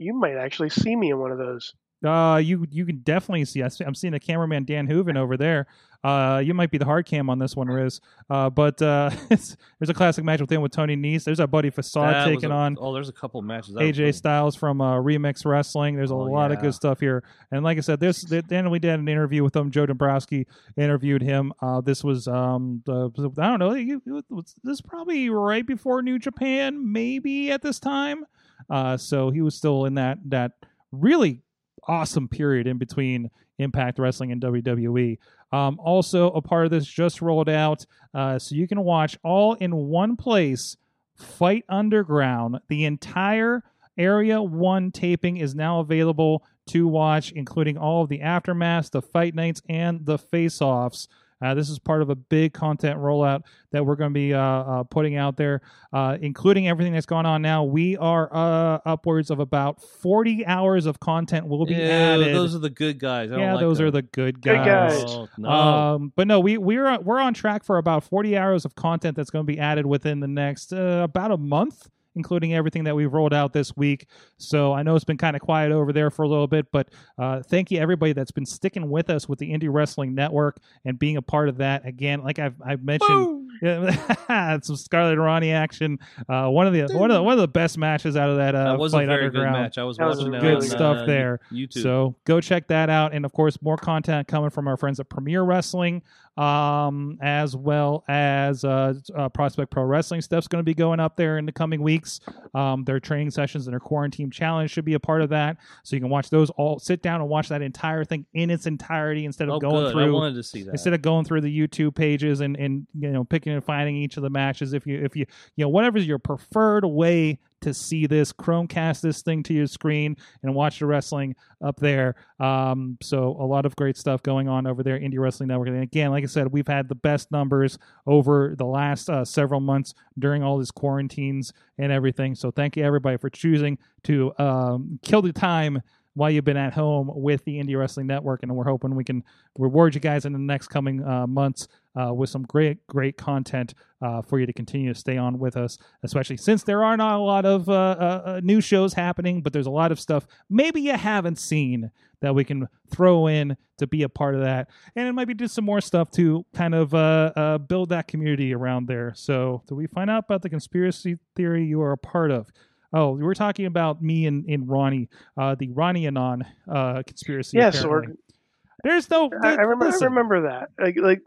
You might actually see me in one of those. Uh, you you can definitely see. I see I'm seeing the cameraman Dan Hooven over there. Uh, you might be the hard cam on this one, Riz. Uh, but uh, it's, there's a classic match with him with Tony Nese. There's our buddy Facade that taking a, on. Oh, there's a couple matches. That A J Styles from uh, Remix Wrestling. There's a oh, lot yeah. of good stuff here. And like I said, there's there, Dan we did an interview with him. Joe Dombrowski interviewed him. Uh, this was um, uh, I don't know. This was probably right before New Japan, maybe at this time. Uh, so he was still in that that really awesome period in between Impact Wrestling and W W E. Um, also, a part of this just rolled out, uh, so you can watch all in one place. Fight Underground, the entire Area One taping is now available to watch, including all of the aftermaths, the fight nights, and the face-offs. Uh, this is part of a big content rollout that we're going to be uh, uh, putting out there, uh, including everything that's gone on now. We are uh, upwards of about forty hours of content will be Ew, added. Those are the good guys. I yeah, don't like those them. are the good guys. Good guys. Oh, no. Um, but no, we we're we're on track for about forty hours of content that's going to be added within the next uh, about a month, including everything that we've rolled out this week. So I know it's been kind of quiet over there for a little bit, but uh, thank you, everybody, that's been sticking with us with the Indie Wrestling Network and being a part of that. Again, like I've, I've mentioned, yeah, some Scarlett Ronnie action. Uh, one of the one of the, one of the best matches out of that, uh, that was Fight a very Underground. Good match. I was that watching was good on, stuff uh, there. YouTube. So go check that out, and of course, more content coming from our friends at Premier Wrestling, um, as well as uh, uh, Prospect Pro Wrestling stuff's going to be going up there in the coming weeks. Um, their training sessions and their quarantine challenge should be a part of that, so you can watch those all. Sit down and watch that entire thing in its entirety instead of oh, going good. through. I wanted to see that instead of going through the YouTube pages and and you know picking and finding each of the matches. If you if you you know whatever's your preferred way to see this, Chromecast this thing to your screen and watch the wrestling up there. Um, so a lot of great stuff going on over there, Indie Wrestling Network. And again, like I said, we've had the best numbers over the last uh, several months during all these quarantines and everything. So thank you, everybody, for choosing to um, kill the time while you've been at home with the Indie Wrestling Network. And we're hoping we can reward you guys in the next coming uh, months uh, with some great, great content uh, for you to continue to stay on with us, especially since there are not a lot of uh, uh, new shows happening, but there's a lot of stuff maybe you haven't seen that we can throw in to be a part of that. And it might be just some more stuff to kind of uh, uh, build that community around there. So do we find out about the conspiracy theory you are a part of? Oh, we were talking about me and, and Ronnie, uh, the Ronnie Anon uh, conspiracy. Yes, apparently. or there's no. There, I, remember, I remember that. Like, like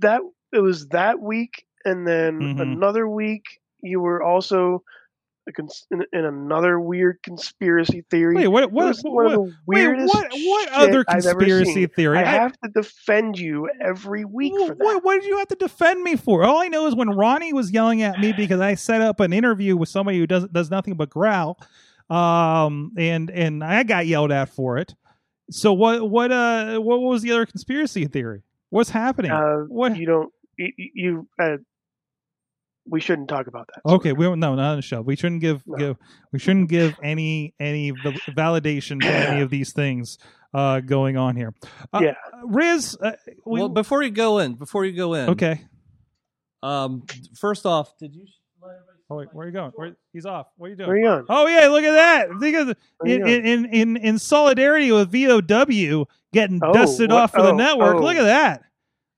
that, it was that week, and then mm-hmm. another week. You were also a cons- in, in another weird conspiracy theory. Wait, what? What? What, one what, of the weirdest wait, what, what shit other conspiracy theory? I, I have to defend you every week what, for that. What, what did you have to defend me for? All I know is when Ronnie was yelling at me because I set up an interview with somebody who does does nothing but growl, um, and and I got yelled at for it. So what? What? Uh, what was the other conspiracy theory? What's happening? Uh, what you don't you. you uh, We shouldn't talk about that. So okay, we don't, no, not on the show. We shouldn't give, no. give we shouldn't give any any validation to any of these things uh, going on here. Uh, yeah, Riz. Uh, we, well, before you go in, before you go in, okay. Um, first off, did you? Oh, wait, where are you going? Where, he's off. What are you doing? Where are you on? Oh yeah, look at that. Because in, in in in solidarity with V O W getting oh, dusted what? off for oh, the network. Oh. Look at that.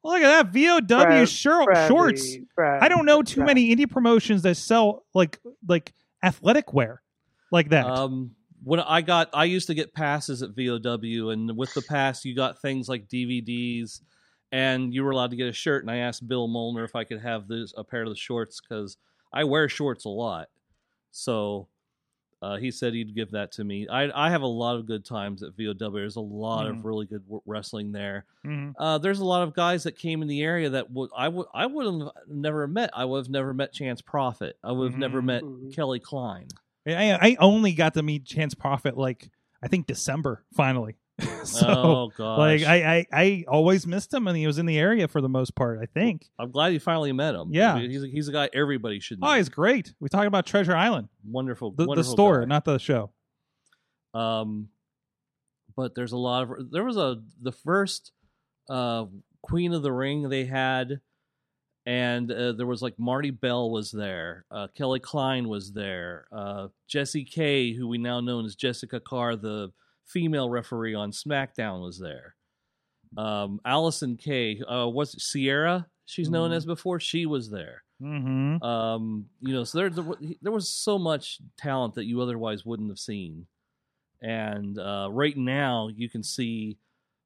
Look at that V O W Brad, shir- Bradley, shorts. Brad, I don't know too Brad. many indie promotions that sell like like athletic wear like that. Um, when I got, I used to get passes at V O W, and with the pass, you got things like D V Ds, and you were allowed to get a shirt. And I asked Bill Molnar if I could have this, a pair of the shorts, because I wear shorts a lot. So uh, he said he'd give that to me. I, I have a lot of good times at V O W. There's a lot mm-hmm. of really good w- wrestling there. Mm-hmm. Uh, there's a lot of guys that came in the area that w- I, w- I would have never met. I would have never met Chance Prophet. I would have mm-hmm. never met mm-hmm. Kelly Klein. I, I only got to meet Chance Prophet, like, I think December, finally. so, oh, gosh. Like, I, I, I always missed him, and he was in the area for the most part, I think. I'm glad you finally met him. Yeah. He's a, he's a guy everybody should know. Oh, he's great. We're talking about Treasure Island. Wonderful. The, wonderful the store, guy. Not the show. Um, But there's a lot of... There was a the first uh, Queen of the Ring they had, and uh, there was, like, Marty Bell was there. Uh, Kelly Klein was there. Uh, Jessie K, who we now know as Jessica Carr, the... female referee on SmackDown was there. Um, Allison Kay, uh, was Sierra? She's known mm-hmm. as before. She was there. Mm-hmm. Um, you know, so there, there there was so much talent that you otherwise wouldn't have seen. And uh, right now, you can see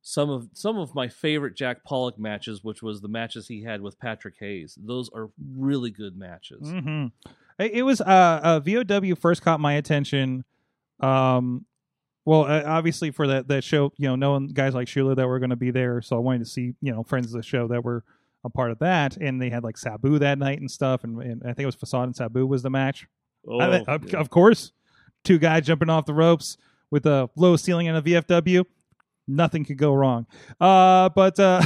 some of some of my favorite Jack Pollock matches, which was the matches he had with Patrick Hayes. Those are really good matches. Mm-hmm. It was uh, uh, V O W first caught my attention. Um. Well, uh, obviously for that, that show, you know, knowing guys like Shula that were going to be there, so I wanted to see, you know, friends of the show that were a part of that, and they had like Sabu that night and stuff, and, and I think it was Facade and Sabu was the match. Oh, I mean, yeah. of, of course, two guys jumping off the ropes with a low ceiling and a V F W, nothing could go wrong. Uh, but uh,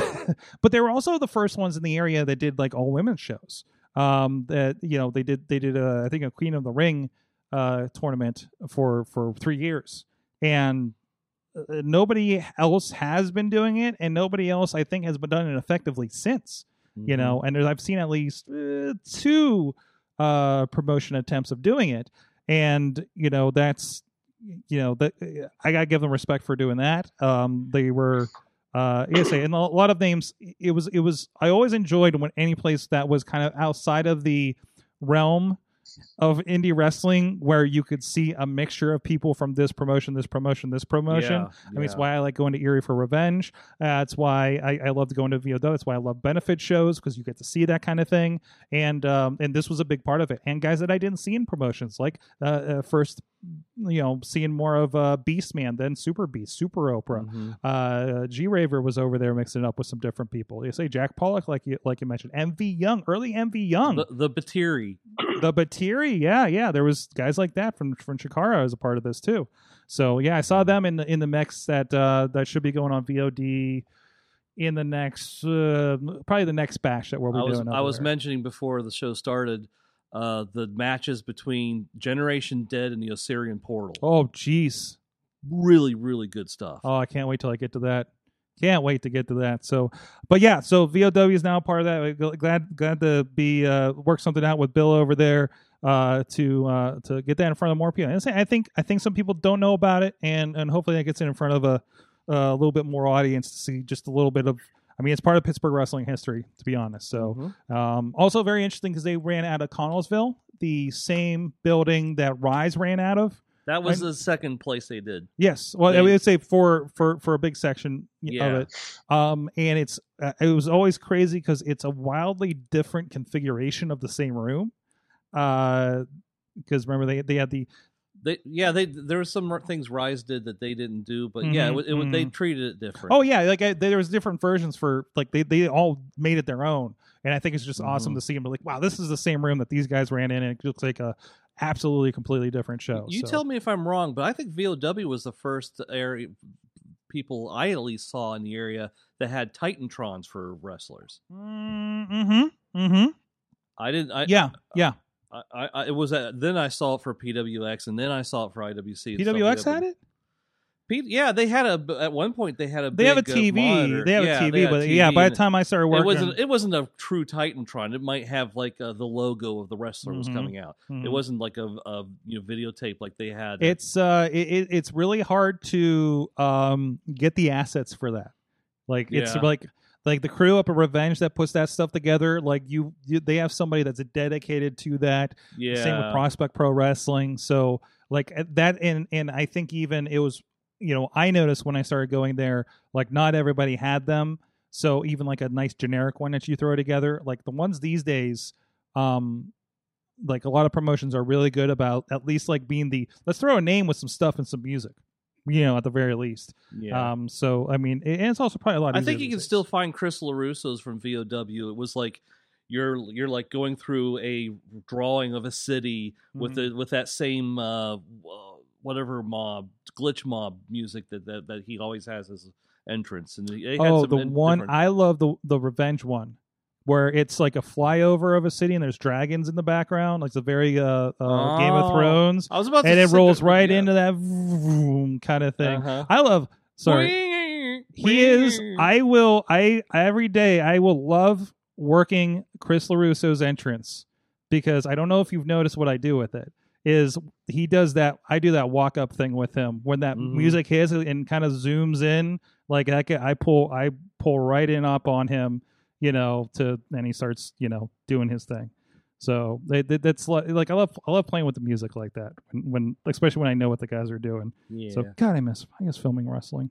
but they were also the first ones in the area that did like all women's shows. Um, that you know they did they did a, I think a Queen of the Ring uh, tournament for for three years. And nobody else has been doing it, and nobody else, I think, has been done it effectively since, mm-hmm. you know, and I've seen at least uh, two uh, promotion attempts of doing it. And, you know, that's, you know, that I got to give them respect for doing that. Um, they were, uh, yes, and a lot of names. It was, it was, I always enjoyed when any place that was kind of outside of the realm of indie wrestling where you could see a mixture of people from this promotion, this promotion, this promotion. Yeah, I mean, yeah. It's why I like going to Erie for Revenge. Uh, it's why I, I love to go into V O W. That's why I love benefit shows, because you get to see that kind of thing. And um, and this was a big part of it. And guys that I didn't see in promotions, like uh, uh, first, you know, seeing more of uh, Beastman, then Super Beast, Super Oprah. Mm-hmm. Uh, G Raver was over there mixing it up with some different people. You say Jack Pollock, like you like you mentioned, M V Young, early M V Young, the, the Batiri, the Batiri, yeah, yeah. There was guys like that from from Chikara as a part of this too. So yeah, I saw them in the, in the mix that uh, that should be going on V O D in the next uh, probably the next batch that we'll be I was, doing. I was there. mentioning before the show started. Uh, the matches between Generation Dead and the Osirian Portal. Oh, jeez. Really, really good stuff. Oh, I can't wait till I get to that. Can't wait to get to that. So, but yeah, so V O W is now part of that. Glad, glad to be uh, work something out with Bill over there uh, to uh, to get that in front of more people. And I think I think some people don't know about it, and and hopefully that gets in front of a a little bit more audience to see just a little bit of. I mean, it's part of Pittsburgh wrestling history, to be honest. So, mm-hmm. um, also very interesting because they ran out of Connellsville, the same building that Rise ran out of. That was I, the second place they did. Yes, well, they, I would say for for for a big section yeah. of it. Um, and it's uh, it was always crazy because it's a wildly different configuration of the same room. Uh, because remember they they had the they yeah they there were some things Rise did that they didn't do, but mm-hmm, yeah it, it, mm-hmm. they treated it different. Oh yeah, like I, there was different versions for like they they all made it their own, and I think it's just mm-hmm. awesome to see them like, wow, this is the same room that these guys ran in, and it looks like a absolutely completely different show. You so. Tell me if I'm wrong, but I think V O W was the first area people I at least saw in the area that had Titantrons for wrestlers. Mm-hmm. Mm-hmm. I didn't. I, yeah. Yeah. I, I, I it was uh, then I saw it for P W X, and then I saw it for I W C. P W X had it. P, yeah, they had a. At one point, they had a. They big, have a T V. Uh, they have yeah, a T V, but T V, yeah, by the time I started working, it wasn't. It wasn't a true Titantron. It might have like uh, the logo of the wrestler mm-hmm. was coming out. Mm-hmm. It wasn't like a, a you know videotape like they had. It's uh, it, it's really hard to um get the assets for that. Like it's yeah. like. Like the crew up at Revenge that puts that stuff together, like you, you they have somebody that's dedicated to that. Yeah. Same with Prospect Pro Wrestling. So like that, and and I think even it was, you know, I noticed when I started going there, like not everybody had them. So even like a nice generic one that you throw together, like the ones these days, um, like a lot of promotions are really good about at least like being the let's throw a name with some stuff and some music. You know, at the very least. Yeah. Um, so, I mean, and it's also probably a lot. I think you can days. still find Chris LaRusso's from V O W. It was like you're you're like going through a drawing of a city mm-hmm. with the with that same uh, whatever mob glitch mob music that, that that he always has as entrance. And they had oh, some the in- one different... I love the the Revenge one where it's like a flyover of a city and there's dragons in the background. Like it's a very uh, uh, oh. Game of Thrones. I was about to and it rolls that, right yeah. into that vroom kind of thing. Uh-huh. I love, sorry. Wee! He Wee! Is, I will, I every day I will love working Chris LaRusso's entrance because I don't know if you've noticed what I do with it. Is he does that, I do that walk-up thing with him. When that mm. music hits and kind of zooms in, like I, can, I pull I pull right in up on him. You know, to and he starts, you know, doing his thing. So they, they, that's like, like I love, I love playing with the music like that. When, when especially when I know what the guys are doing. Yeah. So God, I miss, I miss filming wrestling.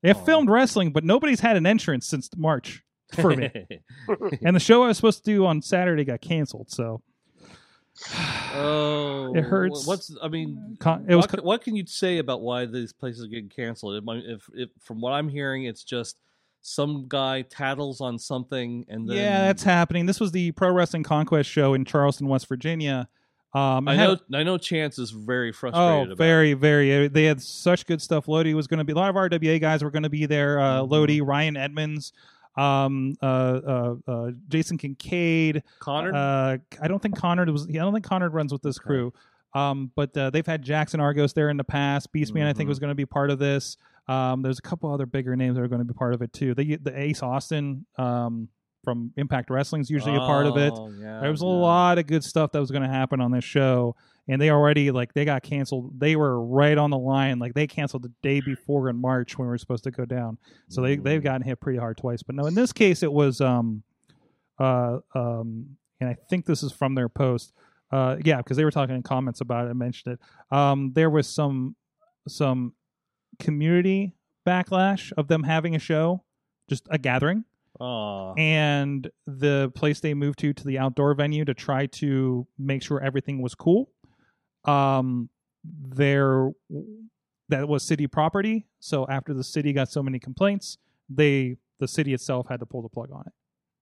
They have filmed wrestling, but nobody's had an entrance since March for me. And the show I was supposed to do on Saturday got canceled. So oh, it hurts. What's I mean? Con, it was, what, what can you say about why these places are getting canceled? If, if, if from what I'm hearing, it's just. Some guy tattles on something, and then... yeah, that's happening. This was the Pro Wrestling Conquest show in Charleston, West Virginia. Um, I know. A... I know. Chance is very frustrated. Oh, about very, it. very. They had such good stuff. Lodi was going to be a lot of R W A guys were going to be there. Uh, Lodi, Ryan Edmonds, um, uh, uh, uh, Jason Kincaid, Connor. Uh, I don't think Connor was. I don't think Connor runs with this crew. Um, but uh, they've had Jackson Argos there in the past. Beastman, mm-hmm. I think, was going to be part of this. Um, there's a couple other bigger names that are going to be part of it too. The, the Ace Austin um, from Impact Wrestling is usually oh, a part of it. Yeah, there was yeah. a lot of good stuff that was going to happen on this show, and they already like they got canceled. They were right on the line. Like they canceled the day before in March when we were supposed to go down. So they they've gotten hit pretty hard twice. But no, in this case it was, um, uh, um, and I think this is from their post. Uh, yeah, because they were talking in comments about it. I mentioned it. Um, there was some some. community backlash of them having a show, just a gathering. Aww. And the place they moved to to the outdoor venue to try to make sure everything was cool. Um, there that was city property, so after the city got so many complaints, they the city itself had to pull the plug on it.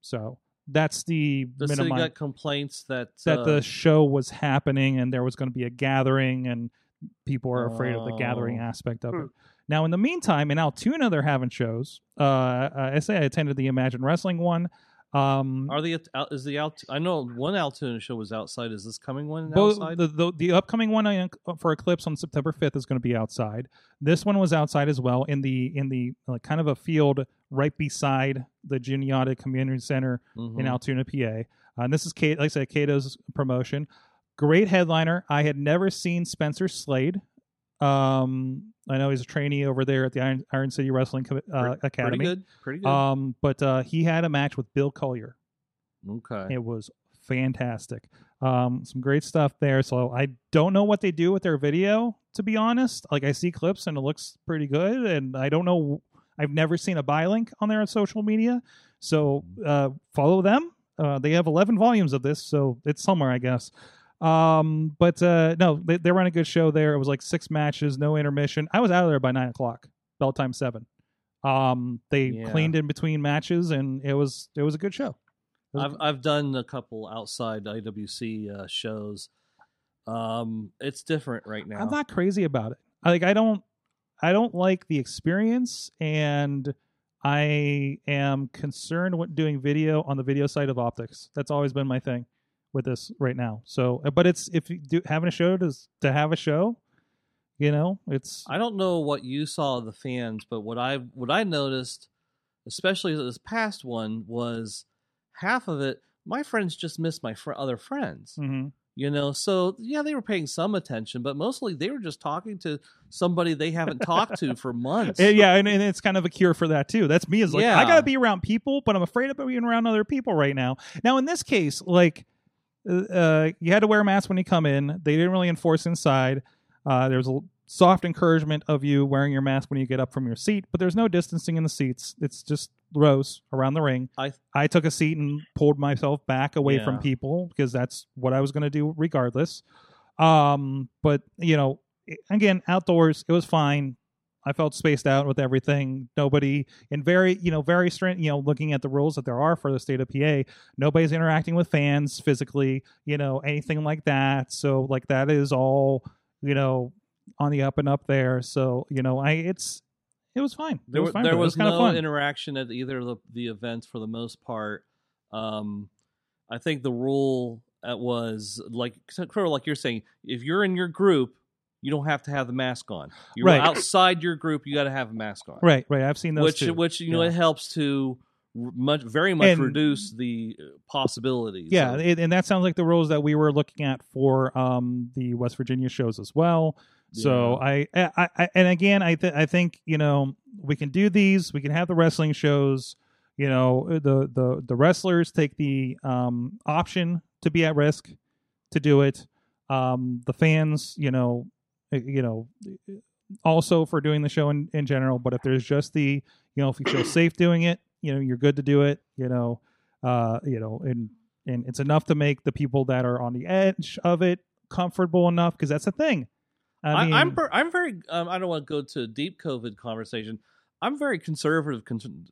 So that's the the minimum. City got complaints that that uh, the show was happening and there was going to be a gathering and. People are afraid oh. of the gathering aspect of it. Now, in the meantime, in Altoona, they're having shows. Uh, I say I attended the Imagine Wrestling one. Um, are the is the Alt? I know one Altoona show was outside. Is this coming one outside? The, the, the upcoming one for Eclipse on September fifth is going to be outside. This one was outside as well in the in the like, kind of a field right beside the Juniata Community Center mm-hmm. in Altoona, P A. Uh, and this is Kate, like I said, Cato's promotion. Great headliner. I had never seen Spencer Slade. Um, I know he's a trainee over there at the Iron, Iron City Wrestling uh, Academy. Pretty good. Pretty good. Um, but uh, he had a match with Bill Collier. Okay. It was fantastic. Um, some great stuff there. So I don't know what they do with their video, to be honest. Like I see clips and it looks pretty good. And I don't know. I've never seen a buy link on their social media. So uh, follow them. Uh, they have eleven volumes of this. So it's somewhere, I guess. Um, but uh, no, they, they ran a good show there. It was like six matches, no intermission. I was out of there by nine o'clock. Bell time seven. Um, they yeah. cleaned in between matches, and it was it was a good show. I've good. I've done a couple outside I W C uh, shows. Um, it's different right now. I'm not crazy about it. Like I don't I don't like the experience, and I am concerned with doing video on the video side of optics. That's always been my thing with this right now. So, but it's if you do having a show to to have a show, you know, it's. I don't know what you saw of the fans, but what I what I noticed, especially this past one, was half of it. My friends just missed my fr- other friends, mm-hmm. you know. So yeah, they were paying some attention, but mostly they were just talking to somebody they haven't talked to for months. Yeah, and, and it's kind of a cure for that too. That's me. Is like yeah. I gotta be around people, but I'm afraid of being around other people right now. Now in this case, like. Uh, you had to wear a mask when you come in. They didn't really enforce inside. Uh, there was a soft encouragement of you wearing your mask when you get up from your seat, but there's no distancing in the seats. It's just rows around the ring. I I took a seat and pulled myself back away yeah. from people because that's what I was going to do regardless. Um, but, you know, again, outdoors, it was fine. I felt spaced out with everything. Nobody, and very, you know, very stringent, you know, looking at the rules that there are for the state of P A, nobody's interacting with fans physically, you know, anything like that. So, like, that is all, you know, on the up and up there. So, you know, I, it's, it was fine. There was, fine there was, was no fun. Interaction at either of the, the events for the most part. Um, I think the rule was, like, like you're saying, if you're in your group, you don't have to have the mask on. You're right. Outside your group, you got to have a mask on. Right, right. I've seen those which, too. Which, you yeah. know, it helps to much, very much and, reduce the possibilities. Yeah, so. It, and that sounds like the rules that we were looking at for um, the West Virginia shows as well. Yeah. So I, I, I, and again, I, th- I think you know we can do these. We can have the wrestling shows. You know, the the the wrestlers take the um, option to be at risk to do it. Um, the fans, you know. You know, also for doing the show in, in general, but if there's just the, you know, if you feel safe doing it, you know, you're good to do it, you know, uh, you know, and, and it's enough to make the people that are on the edge of it comfortable enough. Cause that's the thing. I mean, I, I'm, per, I'm very, um, I don't want to go to a deep COVID conversation. I'm very conservative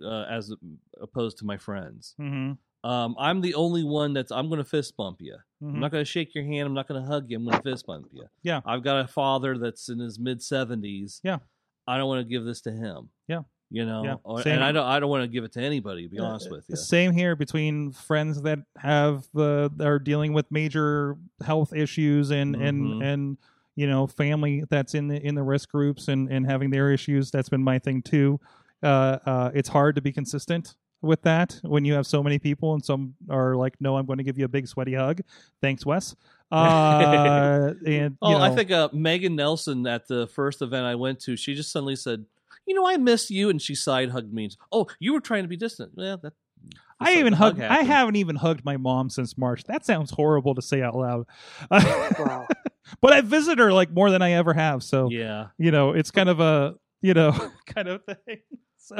uh, as opposed to my friends. Mm-hmm. Um, I'm the only one that's, I'm going to fist bump you. Mm-hmm. I'm not going to shake your hand. I'm not going to hug you. I'm going to fist bump you. Yeah. I've got a father that's in his mid seventies. Yeah. I don't want to give this to him. Yeah. You know, yeah. Or, and I don't, I don't want to give it to anybody, to be yeah. honest with you. Same here between friends that have the, uh, are dealing with major health issues and, mm-hmm. and, and, you know, family that's in the, in the risk groups and, and having their issues. That's been my thing too. Uh, uh, it's hard to be consistent with that when you have so many people and some are like, no, I'm going to give you a big sweaty hug. Thanks, Wes. Uh, and, oh, you know. I think uh, Megan Nelson at the first event I went to, she just suddenly said, you know, I miss you. And she side hugged me. Oh, you were trying to be distant. Yeah, that, I even hugged. Hug I haven't even hugged my mom since March. That sounds horrible to say out loud. Wow. But I visit her like more than I ever have. So, yeah, you know, it's kind of a, you know, kind of thing. So,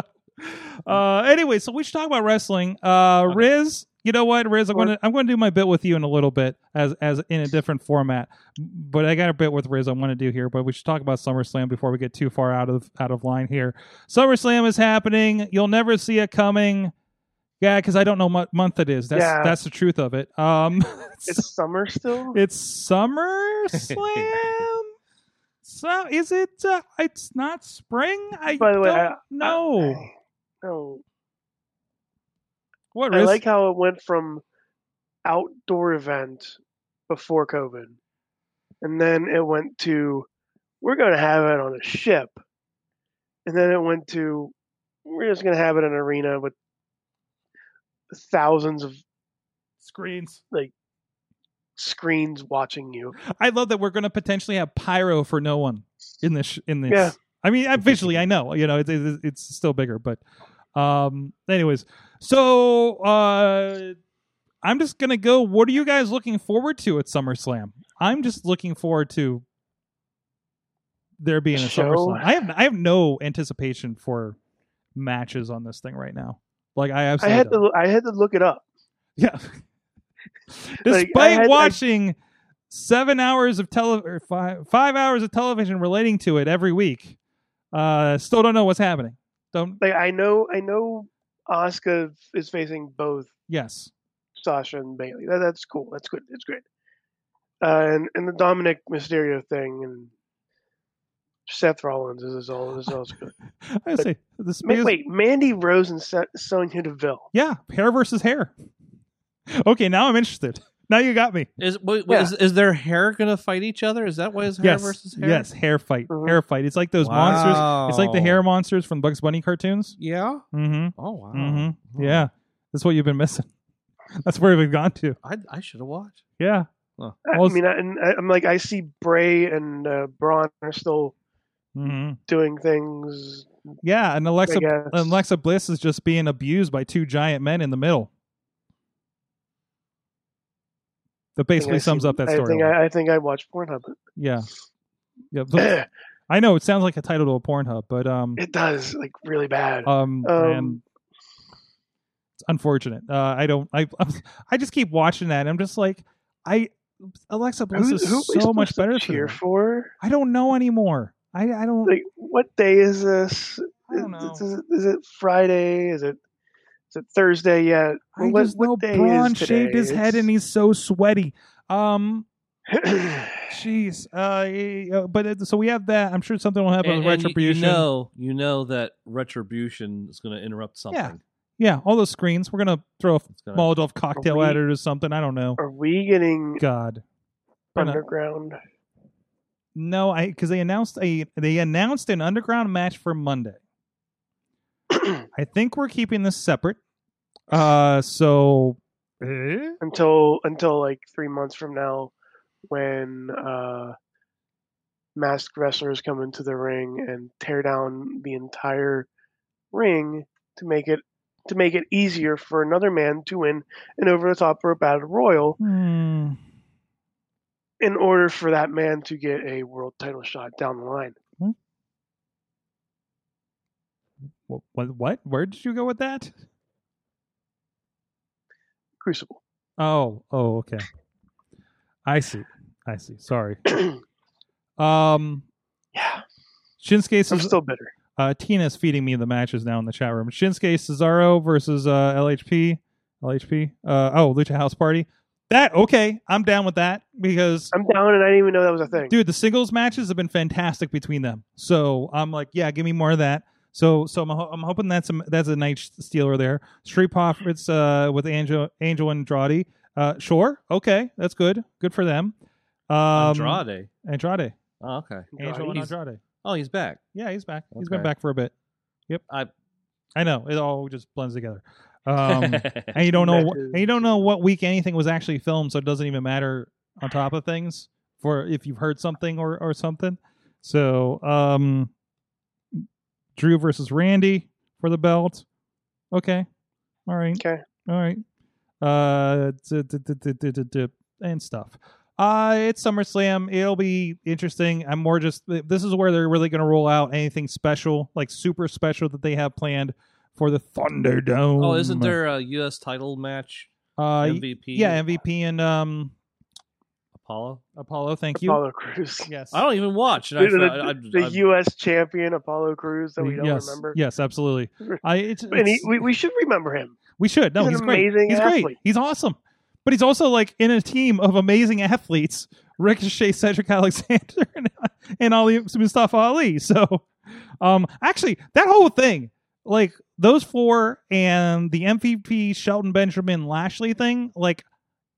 uh anyway so we should talk about wrestling. uh okay. Riz, you know what, Riz, i'm gonna i'm gonna do my bit with you in a little bit as as in a different format, but I got a bit with Riz I want to do here, but we should talk about SummerSlam before we get too far out of out of line here. SummerSlam is happening. You'll never see it coming. Yeah, because I don't know what month it is. That's yeah. that's the truth of it. Um it's summer still. It's SummerSlam. So is it uh, it's not spring. I by the way don't I, know I, I, No. What, Riz? I like how it went from outdoor event before COVID, and then it went to we're going to have it on a ship, and then it went to we're just going to have it in an arena with thousands of screens, like screens watching you. I love that we're going to potentially have pyro for no one in this. In this, yeah. I mean, visually, I know, you know, it's it, it's still bigger, but. Um, anyways, so, uh, I'm just going to go, what are you guys looking forward to at SummerSlam? I'm just looking forward to there being a show. SummerSlam. I have, I have no anticipation for matches on this thing right now. Like I absolutely I had don't. to, I had to look it up. Yeah. Despite like, had, watching I... Seven hours of tele or five five hours of television relating to it every week. Uh, still don't know what's happening. Don't like I know I know Asuka is facing both. Yes, Sasha and Bailey. That, that's cool. That's good. It's great. Uh, and and the Dominic Mysterio thing and Seth Rollins is all is all good. I say this. Wait, wait, Mandy Rose and Son- Sonya Deville. Yeah, hair versus hair. Okay, now I'm interested. Now you got me. Is, wait, yeah. is is their hair gonna fight each other? Is that why it's hair yes. versus hair? Yes, hair fight, mm-hmm. hair fight. It's like those wow. monsters. It's like the hair monsters from Bugs Bunny cartoons. Yeah. Mm-hmm. Oh wow. Mm-hmm. wow. Yeah, that's what you've been missing. That's where we've gone to. I I should have watched. Yeah. Well, I, I mean, I, I'm like I see Bray and uh, Braun are still mm-hmm. doing things. Yeah, and Alexa and Alexa Bliss is just being abused by two giant men in the middle. That basically sums see, up that story. I think I, I think I watched Pornhub. Yeah, yeah. I know it sounds like a title to a Pornhub, but um, it does like really bad. Um, um and it's unfortunate. Uh, I don't. I I just keep watching that. And I'm just like I. Alexa Bliss who, is who so much better. Cheer for? I don't know anymore. I I don't. Like, what day is this? I don't know. Is, is, it, is it Friday? Is it? Is it Thursday yet? I what, just know what day Braun is today? Shaved his it's... head and he's so sweaty. Um, jeez. Uh, but it, so we have that. I'm sure something will happen and, with and Retribution. You know, you know that Retribution is going to interrupt something. Yeah. yeah, all those screens. We're going to throw a gonna... Molotov cocktail we, at it or something. I don't know. Are we getting God Underground? Not... No, I because they announced a they announced an Underground match for Monday. I think we're keeping this separate. Uh, so eh? until until like three months from now, when uh, masked wrestlers come into the ring and tear down the entire ring to make it to make it easier for another man to win an over the top rope battle royal, hmm. in order for that man to get a world title shot down the line. Hmm? What, what? Where did you go with that? Crucible. Oh, oh, okay. I see. I see. Sorry. um, yeah. Shinsuke. I'm still bitter. Uh, Tina's feeding me the matches now in the chat room. Shinsuke Cesaro versus uh, L H P. L H P. Uh, oh, Lucha House Party. That okay? I'm down with that because I'm down, and I didn't even know that was a thing. Dude, the singles matches have been fantastic between them. So I'm like, yeah, give me more of that. So, so I'm, I'm hoping that's a, that's a nice stealer there. Street Profits uh, with Angel Angel Andrade. Uh, sure, okay, that's good. Good for them. Um, Andrade. Andrade. Oh, okay. Angel and Andrade. Oh, he's back. Yeah, he's back. Okay. He's been back for a bit. Yep. I, I know it all just blends together. Um, and you don't know what, and you don't know what week anything was actually filmed, so it doesn't even matter. On top of things, for if you've heard something or or something, so. Um, Drew versus Randy for the belt. Okay. All right. Okay. All right. Uh, d- d- d- d- d- d- d- and stuff. Uh, it's SummerSlam. It'll be interesting. I'm more just, this is where they're really going to roll out anything special, like super special that they have planned for the Thunderdome. Oh, isn't there a U S title match? Uh, M V P? Yeah, M V P and... um. Apollo, Apollo, thank you. Apollo Crews. Yes, I don't even watch. Dude, I, the I, I, the I, U S champion Apollo Crews that we don't yes, remember. Yes, absolutely. I. It's, and it's, he, we, we should remember him. We should. No, he's, he's an great. Amazing he's athlete. Great. He's awesome. But he's also like in a team of amazing athletes: Ricochet, Cedric Alexander, and, and Ali Mustafa Ali. So, um, actually, that whole thing, like those four and the M V P Shelton Benjamin Lashley thing, like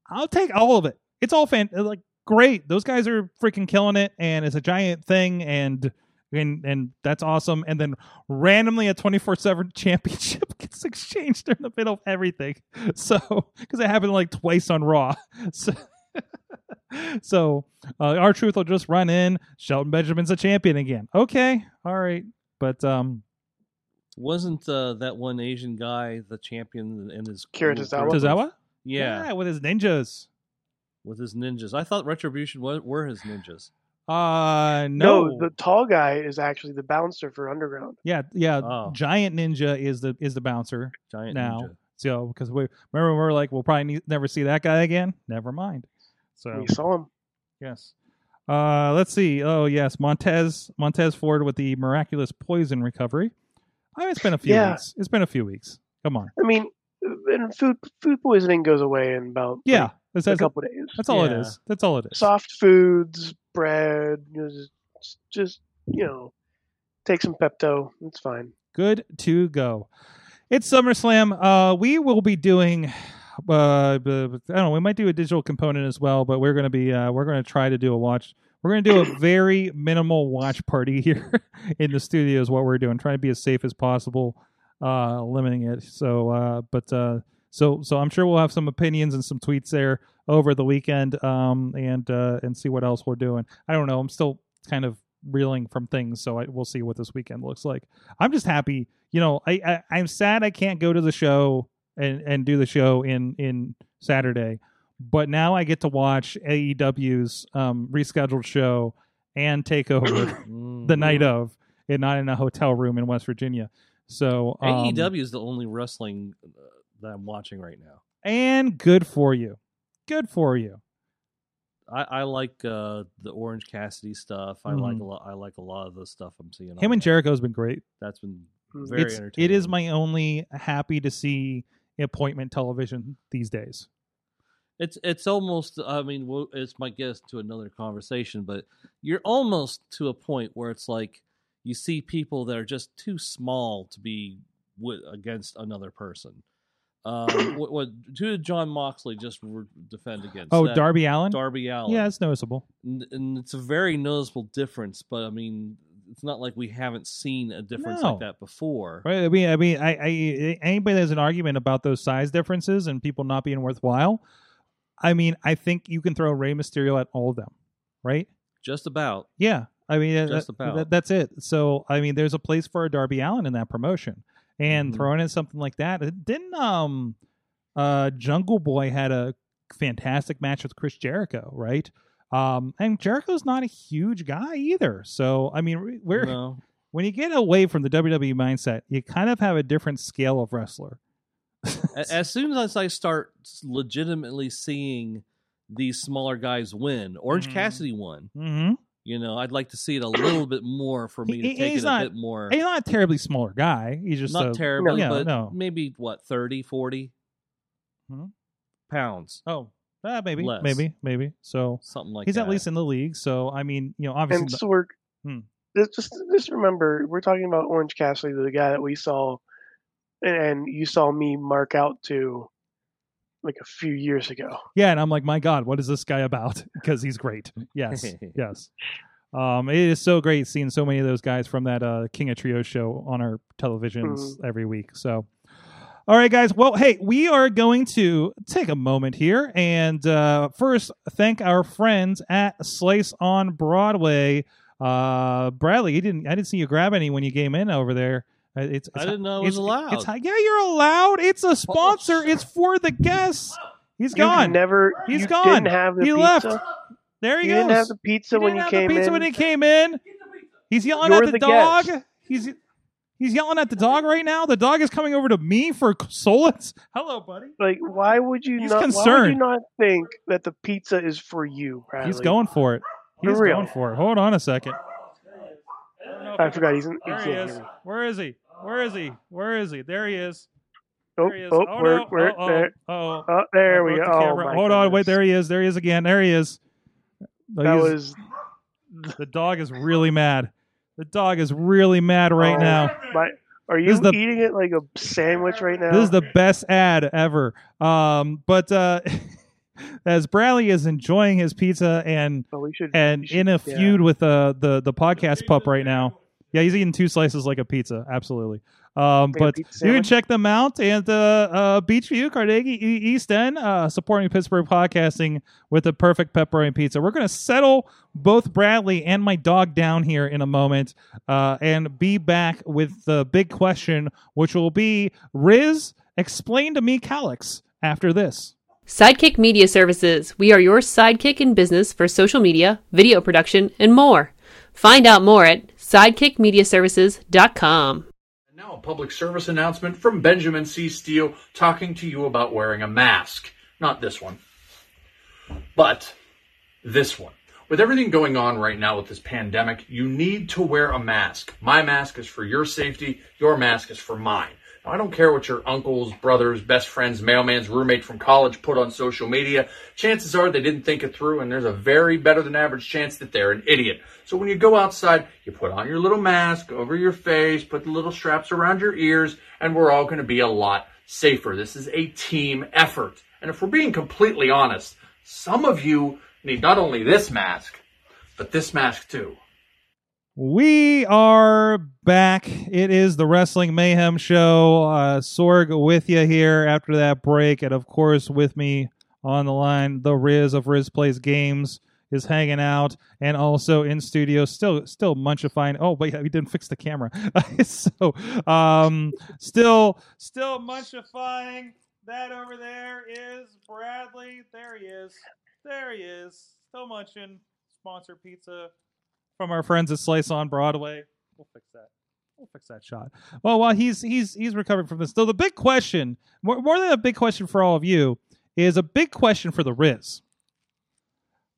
I'll take all of it. It's all fan like great. Those guys are freaking killing it, and it's a giant thing, and and and that's awesome. And then randomly, a twenty-four seven championship gets exchanged in the middle of everything. So because it happened like twice on Raw. So so R-Truth uh, will just run in. Shelton Benjamin's a champion again. Okay, all right, but um, wasn't uh, that one Asian guy the champion in his Kira Tozawa? Tozawa? Yeah. yeah, with his ninjas. With his ninjas. I thought Retribution was, were his ninjas. Uh, no. no. The tall guy is actually the bouncer for Underground. Yeah, yeah. Oh. Giant Ninja is the is the bouncer Giant now. Ninja. So, because we remember we were like, we'll probably ne- never see that guy again. Never mind. So we saw him. Yes. Uh, let's see. Oh, yes. Montez Montez Ford with the miraculous poison recovery. Oh, it's been a few yeah. weeks. It's been a few weeks. Come on. I mean, and food food poisoning goes away in about yeah, like, that's, that's a couple a, days. That's all yeah. it is. That's all it is. Soft foods, bread, just, just, you know, take some Pepto. It's fine. Good to go. It's SummerSlam. Uh, we will be doing... Uh, I don't know. We might do a digital component as well, but we're going to be uh, we're going to try to do a watch. We're going to do a very minimal watch party here in the studio is what we're doing. Trying to be as safe as possible, uh, limiting it. So, uh, but uh, so so I'm sure we'll have some opinions and some tweets there over the weekend, um, and uh, and see what else we're doing. I don't know. I'm still kind of reeling from things, so I, we'll see what this weekend looks like. I'm just happy, you know. I, I I'm sad I can't go to the show. And, and do the show in, in Saturday. But now I get to watch A E W's um, rescheduled show and take over the night of, and not in a hotel room in West Virginia. So um, A E W is the only wrestling uh, that I'm watching right now. And good for you. Good for you. I, I like uh, the Orange Cassidy stuff. I mm-hmm. like a lot. I like a lot of the stuff I'm seeing. Him and Jericho has been great. That's been very it's, entertaining. It is my only happy to see appointment television these days. It's it's almost, I mean, it's my guess to another conversation, but you're almost to a point where it's like you see people that are just too small to be w- against another person. Um, what, what who did John Moxley just re- defend against? Oh, that, Darby Allin? Darby Allin. Yeah, it's noticeable. And, and it's a very noticeable difference, but I mean, it's not like we haven't seen a difference no. like that before. Right. I mean, I mean, I, I, anybody that has an argument about those size differences and people not being worthwhile, I mean, I think you can throw Rey Mysterio at all of them, right? Just about. Yeah. I mean, Just that, about. That, that's it. So, I mean, there's a place for a Darby Allin in that promotion. And mm-hmm. throwing in something like that, didn't um, uh, Jungle Boy had a fantastic match with Chris Jericho, right? Um, and Jericho's not a huge guy either. So, I mean, we're, no. when you get away from the W W E mindset, you kind of have a different scale of wrestler. As soon as I start legitimately seeing these smaller guys win, Orange mm. Cassidy won. Mm-hmm. You know, I'd like to see it a little bit more for me he, to take it not, a bit more. He's not a terribly smaller guy. He's just not a, terribly, no, but no. maybe, what, thirty, forty hmm? pounds. Oh. Uh, maybe, Less. maybe, maybe. So something like he's that. He's at least in the league. So I mean, you know, obviously. And so we're, hmm. just just remember, we're talking about Orange Cassidy, the guy that we saw, and you saw me mark out to, like a few years ago. Yeah, and I'm like, my God, what is this guy about? Because he's great. Yes, yes. Um, it is so great seeing so many of those guys from that uh, King of Trios show on our televisions mm-hmm. every week. So. All right, guys. Well, hey, we are going to take a moment here and uh, first thank our friends at Slice on Broadway. Uh, Bradley, you didn't. I didn't see you grab any when you came in over there. It's, it's I didn't know it was allowed. It's, it's, yeah, you're allowed. It's a sponsor. It's for the guests. He's gone. You never. He's you gone. Didn't have the he pizza. Left. There he you goes. You didn't have the pizza you when you came in. Didn't have the pizza in. when he came in. He's yelling you're at the, the dog. Guest. He's. He's yelling at the dog right now. The dog is coming over to me for solace. Hello, buddy. Like, why would you He's not? Concerned. Why would you not think that the pizza is for you, Bradley? He's going for it. He's for real. going for it. Hold on a second. I, I forgot he's in. There he is. Where is he? Where is he? Where is he? There he is. Oh, there he is. oh, oh no. we're, we're there. Oh, oh, there we go. Oh, Hold goodness. on, wait. There he is. There he is again. There he is. He's, that was. The dog is really mad. The dog is really mad right oh, now. My, are you the, eating it like a sandwich right now? This is the best ad ever. Um, but uh, as Bradley is enjoying his pizza and oh, should, and should, in a feud yeah. with uh, the the podcast pup right now. Yeah, he's eating two slices like a pizza. Absolutely. Um, but you can check them out and uh, uh, Beachview, Carnegie, East End, uh, supporting Pittsburgh podcasting with the perfect pepperoni pizza. We're going to settle both Bradley and my dog down here in a moment uh, and be back with the big question, which will be Riz, explain to me Calyx after this. Sidekick Media Services. We are your sidekick in business for social media, video production, and more. Find out more at sidekick media services dot com. Now a public service announcement from Benjamin C. Steele talking to you about wearing a mask. Not this one, but this one. With everything going on right now with this pandemic, you need to wear a mask. My mask is for your safety. Your mask is for mine. Now, I don't care what your uncles, brothers, best friends, mailman's roommate from college put on social media. Chances are they didn't think it through, and there's a very better than average chance that they're an idiot. So when you go outside, you put on your little mask over your face, put the little straps around your ears, and we're all going to be a lot safer. This is a team effort. And if we're being completely honest, some of you need not only this mask, but this mask too. We are back. It is the Wrestling Mayhem Show. Uh, Sorg with you here after that break. And of course, with me on the line, the Riz of Riz Plays Games is hanging out. And also in studio, still still munchifying. Oh, but yeah, we didn't fix the camera. so um, still, still munchifying. That over there is Bradley. There he is. There he is. Still munching. Sponsor pizza from our friends at Slice on Broadway. We'll fix that. We'll fix that shot. Well, while he's he's he's recovering from this, though, the big question, more, more than a big question for all of you, is a big question for the Riz.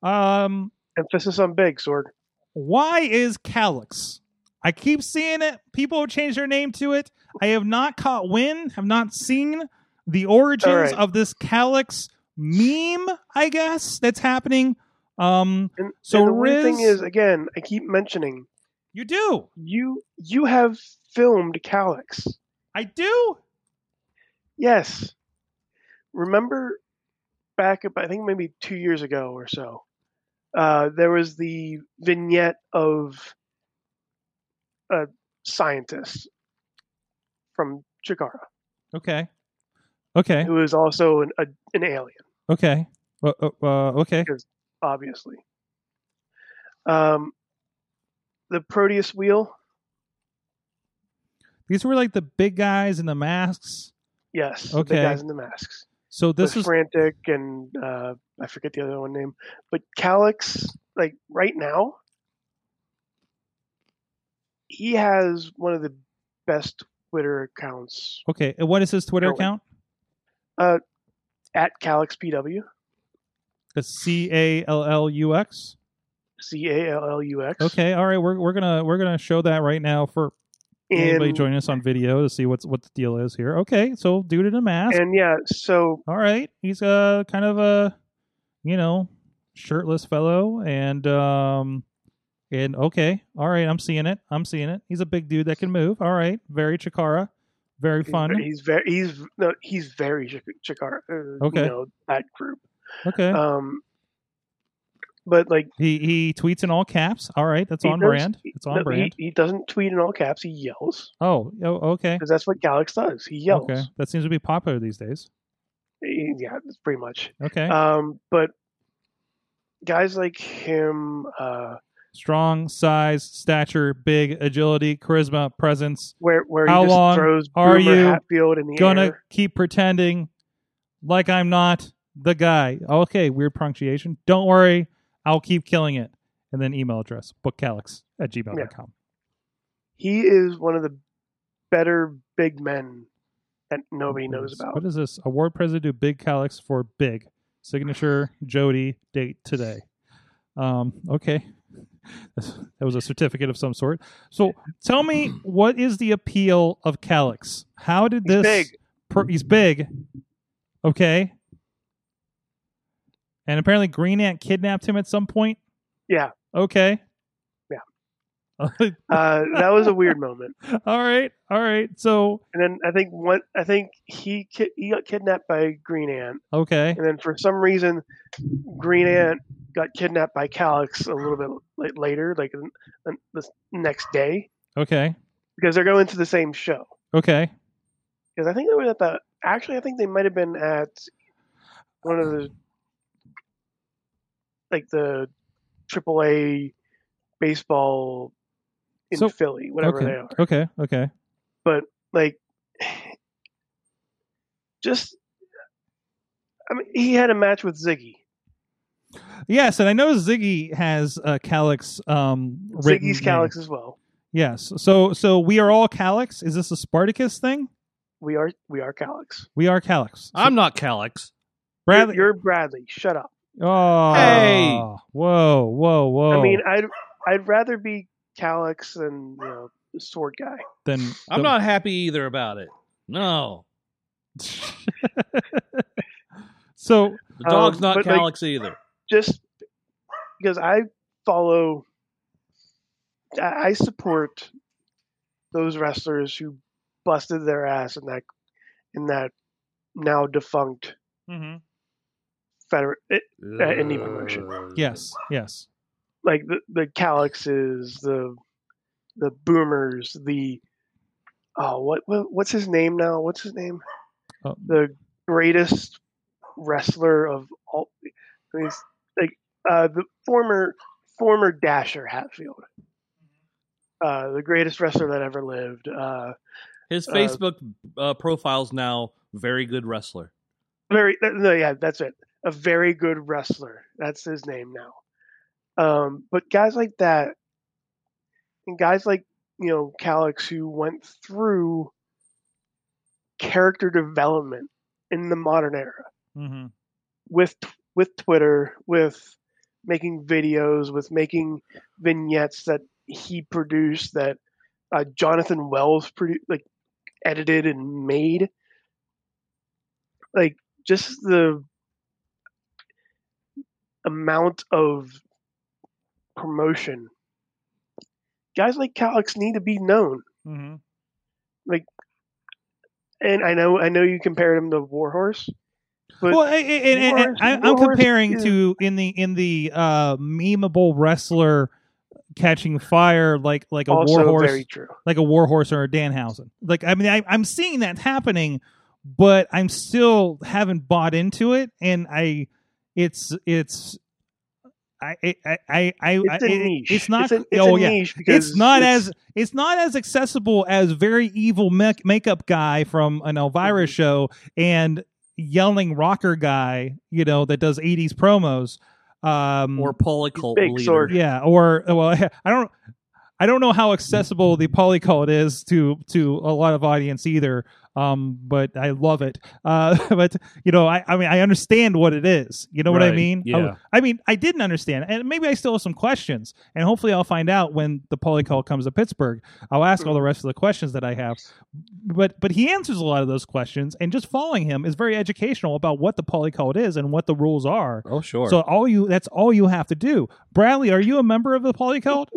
Um, emphasis on big, Sorg. Why is Calyx? I keep seeing it. People have changed their name to it. I have not caught wind. Have not seen the origins right. of this Calyx meme, I guess, that's happening. Um, and, so and the Riz, thing is, again, I keep mentioning you do you you have filmed Calyx. I do. Yes. Remember back up, I think maybe two years ago or so. Uh, there was the vignette of a scientist from Chikara. Okay. Okay. Who is also an a, an alien. Okay. Uh, uh, okay. Because obviously. Um, the Proteus wheel. These were like the big guys in the masks? Yes. Okay. The big guys in the masks. So this With is... Frantic and uh, I forget the other one name. But Calyx, like right now, he has one of the best Twitter accounts. Okay. And what is his Twitter currently. account? Uh, at Calyx P W. That's C A L L U X. C A L L U X. Okay, all right. We're we're gonna we're gonna show that right now for and, anybody joining us on video to see what's what the deal is here. Okay, so dude in a mask. And yeah, so all right, he's a kind of a you know shirtless fellow, and um and okay, all right. I'm seeing it. I'm seeing it. He's a big dude that can move. All right, very Chikara. Very fun. He's very he's no he's very Chikara. Uh, okay, you know, that group. Okay. Um, but like he he tweets in all caps. All right, that's on does, brand. It's on no, brand. He, he doesn't tweet in all caps. He yells. Oh, oh okay. Because that's what Calyx does. He yells. Okay, that seems to be popular these days. Yeah, pretty much. Okay. Um, but guys like him, uh, strong size, stature, big, agility, charisma, presence. Where where he How just long throws are you Hatfield in the gonna air. Keep pretending like I'm not the guy? Okay, weird punctuation. Don't worry, I'll keep killing it. And then email address bookcalyx at gmail dot com. Yeah. He is one of the better big men that nobody what knows is, about. What is this? Award president to Big Calyx for big. Signature Jody date today. Um, okay. That was a certificate of some sort. So tell me, what is the appeal of Calyx? How did this... He's big. Per, he's big. Okay. And apparently Green Ant kidnapped him at some point? Yeah. Okay. Yeah. uh, that was a weird moment. All right. All right. So... And then I think one, I think he, ki- he got kidnapped by Green Ant. Okay. And then for some reason, Green Ant got kidnapped by Calyx a little bit later, like the next day. Okay. Because they're going to the same show. Okay. Because I think they were at the... Actually, I think they might have been at one of the... Like the triple A baseball in so, Philly, whatever okay, they are. Okay, okay. But, like, just... I mean, he had a match with Ziggy. Yes, and I know Ziggy has uh, Calyx um, written. Ziggy's Calyx as well. Yes, so so we are all Calyx. Is this a Spartacus thing? We are we are Calyx. We are Calyx. So I'm not Calyx. Bradley, you're, you're Bradley. Shut up. Oh, hey! Whoa, whoa, whoa! I mean, I'd I'd rather be Calix than, you know, the sword guy. Then the... I'm not happy either about it. No. So the dog's um, not Calix, like, either. Just because I follow, I support those wrestlers who busted their ass in that in that now defunct mm-hmm. federal uh, indie promotion. Yes, yes. Like the the Calixes, the the Boomers, the oh what, what what's his name now? What's his name? Oh. The greatest wrestler of all. I mean, like uh, the former former Dasher Hatfield. Uh, the greatest wrestler that ever lived. Uh, His Facebook uh, uh, profile's now very good wrestler. Very, no, yeah, that's it. A very good wrestler. That's his name now. Um, but guys like that, and guys like, you know, Calix, who went through character development in the modern era, mm-hmm. with with Twitter, with making videos, with making vignettes that he produced, that uh, Jonathan Wells produced, like edited and made. Like just the amount of promotion. Guys like Calix need to be known. Mm-hmm. Like, and I know, I know you compared him to War Horse. Well, and, and, and, Horse, and I'm War comparing Horse, to in the in the uh, memeable wrestler. Catching fire like like a also war horse, like a war horse or a Danhausen. Like I mean, I, I'm seeing that happening, but I'm still haven't bought into it, and I, it's it's, I I I, I it's, a niche. It, it's not it's, a, it's oh a niche yeah it's not it's, as it's not as accessible as very evil make, makeup guy from an Elvira mm-hmm. show and yelling rocker guy, you know, that does eighties promos. Um, or polycult leader, yeah. Or well, I don't, I don't know how accessible the polycult is to to a lot of audience either. Um, but I love it. Uh, but you know, I, I mean, I understand what it is. You know right. what I mean? Yeah. I, I mean, I didn't understand, and maybe I still have some questions. And hopefully, I'll find out when the polycult comes to Pittsburgh. I'll ask all the rest of the questions that I have. But but he answers a lot of those questions, and just following him is very educational about what the polycult is and what the rules are. Oh sure. So all you that's all you have to do. Bradley, are you a member of the polycult?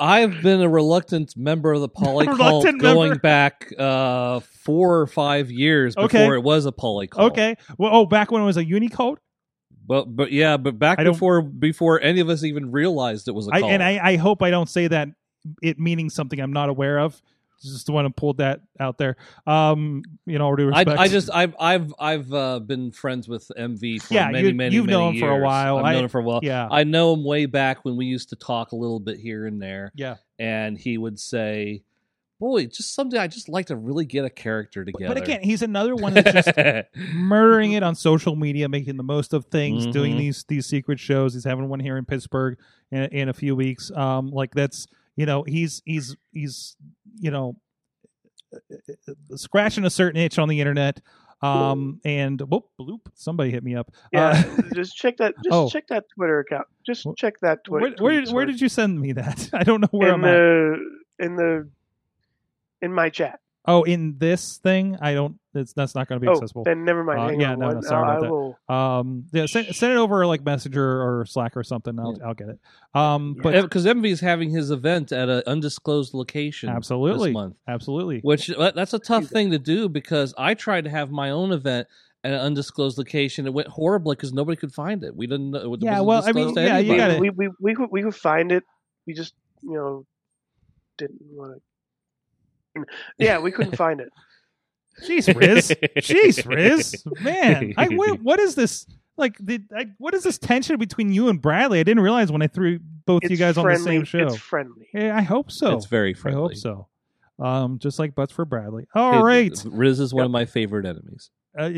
I've been a reluctant member of the polycult going member. back uh, four or five years before okay. it was a polycult. Okay. Well, oh, back when it was a unicult? But but yeah, but back I before before any of us even realized it was a cult. I, and I, I hope I don't say that it meaning something I'm not aware of. Just the one who pulled that out there. Um, you know, all due respect. I, I just, I've, I've, I've uh, been friends with M V for yeah, many, you, many, you've many known years. Him for a while. I've I, known him for a while. Yeah, I know him way back when we used to talk a little bit here and there. Yeah, and he would say, "Boy, just someday I just like to really get a character together." But, but again, he's another one that's just murdering it on social media, making the most of things, mm-hmm. doing these these secret shows. He's having one here in Pittsburgh in, in a few weeks. Um, like that's. You know, he's, he's, he's, you know, scratching a certain itch on the internet. Um, and whoop, bloop, somebody hit me up. Yeah, uh, just check that, just oh. check that Twitter account. Just check that Twitter. Where, where, where did you send me that? I don't know where in I'm the, at. In the, in my chat. Oh, in this thing? I don't, it's, that's not going to be oh, accessible. Then never mind. Uh, yeah, on no, one. no, sorry uh, about I that. Will... Um, yeah, send, send it over like Messenger or Slack or something. I'll, yeah. I'll get it. Um, but because yeah. M V is having his event at an undisclosed location, absolutely, this month, absolutely. Which that's a tough thing to do because I tried to have my own event at an undisclosed location. It went horribly because nobody could find it. We didn't. It yeah, well, I mean, yeah, you got it. We we we could, we could find it. We just you know didn't want to. Yeah, we couldn't find it. Jeez, Riz. Jeez, Riz. Man, I, what, what is this? Like, the, I, what is this tension between you and Bradley? I didn't realize when I threw both it's you guys friendly. on the same show. It's friendly. Yeah, I hope so. It's very friendly. I hope so. Um, just like Butts for Bradley. All it, right. Riz is one yep. of my favorite enemies. Uh,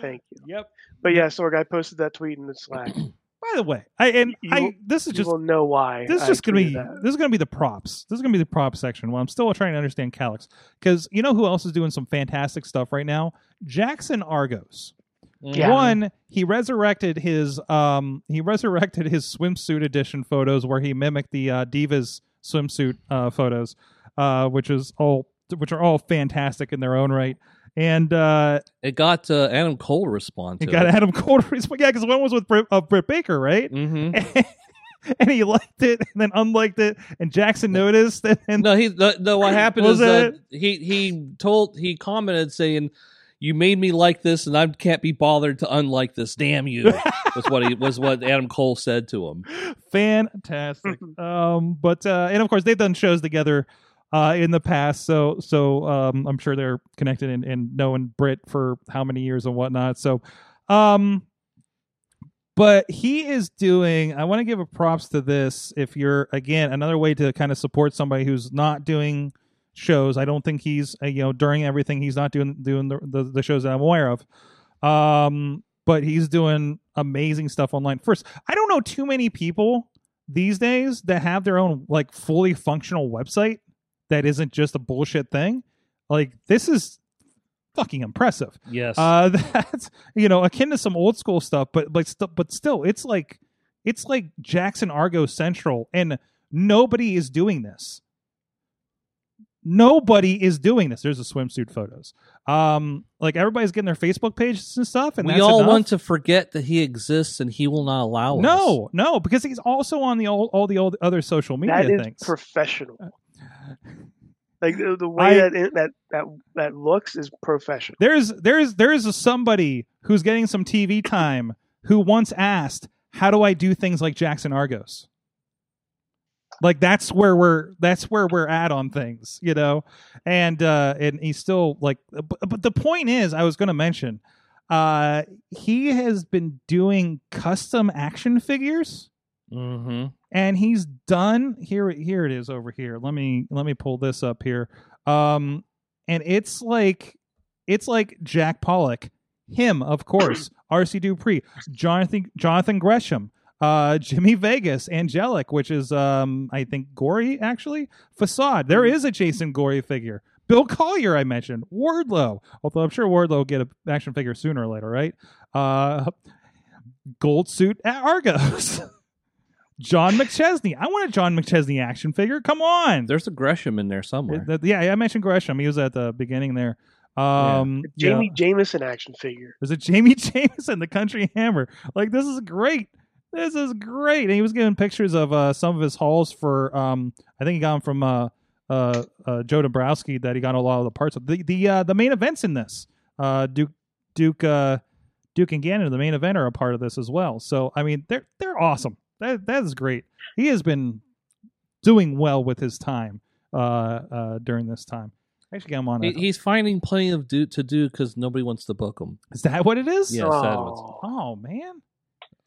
Thank you. Yep. But yeah, Sorg, I posted that tweet in the Slack. By the way, I and you, I this is just know why this is I just gonna be that. this is gonna be the props. This is gonna be the prop section. Well, I'm still trying to understand Calix because you know who else is doing some fantastic stuff right now? Jackson Argos, Yeah. One, he resurrected his um he resurrected his swimsuit edition photos where he mimicked the uh, Divas swimsuit uh, photos, uh, which is all which are all fantastic in their own right. And uh, it got uh, Adam Cole to respond to it. It got Adam Cole to respond. Yeah, because one was with Britt, uh, Britt Baker, right? Mm-hmm. And, and he liked it and then unliked it. And Jackson noticed. And no, he, the, the, what happened is that uh, he, he told, he commented saying, "You made me like this, and I can't be bothered to unlike this. Damn you!" was what he was what Adam Cole said to him. Fantastic. um, but uh, and of course they've done shows together uh, in the past, so so um, I'm sure they're connected and, and knowing Britt for how many years and whatnot. So, um, but he is doing. I want to give a props to this. If you're again another way to kind of support somebody who's not doing shows. I don't think he's uh, you know during everything he's not doing doing the, the, the shows that I'm aware of, um but he's doing amazing stuff online. First, I don't know too many people these days that have their own like fully functional website that isn't just a bullshit thing. Like, this is fucking impressive. Yes. Uh that's, you know, akin to some old school stuff, but like st- but still it's like it's like Jackson Argo Central, and nobody is doing this. Nobody is doing this. There's the swimsuit photos. Um, like, everybody's getting their Facebook pages and stuff. And we that's all enough. Want to forget that he exists, and he will not allow no, us. No, no, because he's also on the old, all the old other social media that things. That is professional. Like, the, the way I, that, it, that that that looks is professional. There is there is there is a somebody who's getting some T V time who once asked, "How do I do things like Jackson Argos?" Like, that's where we're that's where we're at on things, you know, and uh, and he's still like. But, but the point is, I was going to mention, uh, he has been doing custom action figures, mm-hmm. and he's done here. Here it is over here. Let me let me pull this up here, um, and it's like it's like Jack Pollock, him of course, R C Dupree, Jonathan Jonathan Gresham. Uh, Jimmy Vegas, Angelic, which is, um, I think, Gorey, actually. Facade. There is a Jason Gorey figure. Bill Collier, I mentioned. Wardlow. Although I'm sure Wardlow will get an action figure sooner or later, right? Uh, Gold Suit at Argos. John McChesney. I want a John McChesney action figure. Come on. There's a Gresham in there somewhere. It, the, yeah, I mentioned Gresham. He was at the beginning there. Um, yeah. Jamie yeah. Jameson action figure. There's a Jamie Jameson, the Country Hammer. Like, this is great. This is great. And he was giving pictures of uh, some of his hauls for, um, I think he got them from uh, uh, uh, Joe Dombrowski, that he got a lot of the parts of. The the, uh, the main events in this, uh, Duke Duke, uh, Duke and Gannon, the main event, are a part of this as well. So, I mean, they're, they're awesome. That That is great. He has been doing well with his time uh, uh, during this time. Actually, got him on. He, he's finding plenty of do, to do because nobody wants to book him. Is that what it is? Yeah, oh. Sad oh, man.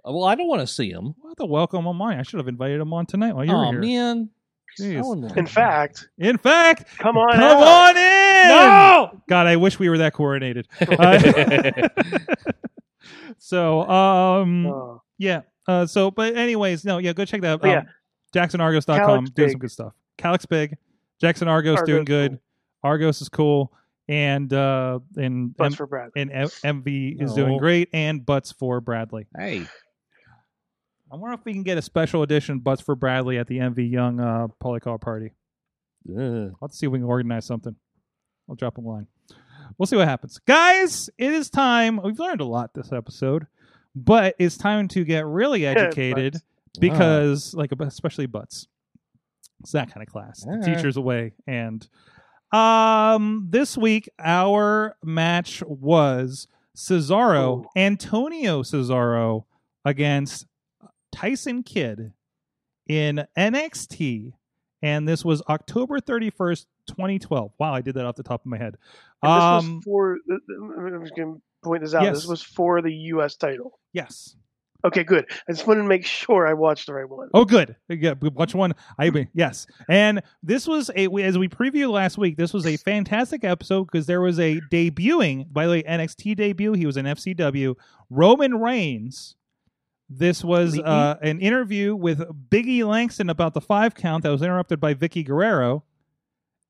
Well, I don't want to see him. What the welcome on mine. I should have invited him on tonight while you oh, were here. Oh, man. Jeez. In fact. In fact. Come on Come out. on in. No! God, I wish we were that coordinated. Uh, so, um, oh. yeah. Uh, so, but anyways, no, yeah, go check that out. Um, yeah. Jackson Argos dot com. Doing some good stuff. Calyx Big. Jackson Argos, Argos doing good. Cool. Argos is cool. And uh, and Butts M- for Bradley. And M- MV is oh. doing great. And Butts for Bradley. Hey, I wonder if we can get a special edition Butts for Bradley at the M V Young uh, Polycar party. Ugh. Let's see if we can organize something. I'll drop a line. We'll see what happens, guys. It is time. We've learned a lot this episode, but it's time to get really educated because, wow. like, especially Butts. It's that kind of class. Yeah. The teacher's away and. Um, this week our match was Cesaro, Ooh. Antonio Cesaro against Tyson Kidd in N X T, and this was October thirty-first, twenty twelve. Wow, I did that off the top of my head. And um, this was for I'm just gonna point this out. Yes. This was for the U S title. Yes. Okay, good. I just wanted to make sure I watched the right one. Oh, good. Yeah, watch one. I yes. And this was a as we previewed last week. This was a fantastic episode because there was a debuting. By the way, N X T debut. He was in F C W. Roman Reigns. This was uh, an interview with Big E Langston about the five count that was interrupted by Vicky Guerrero,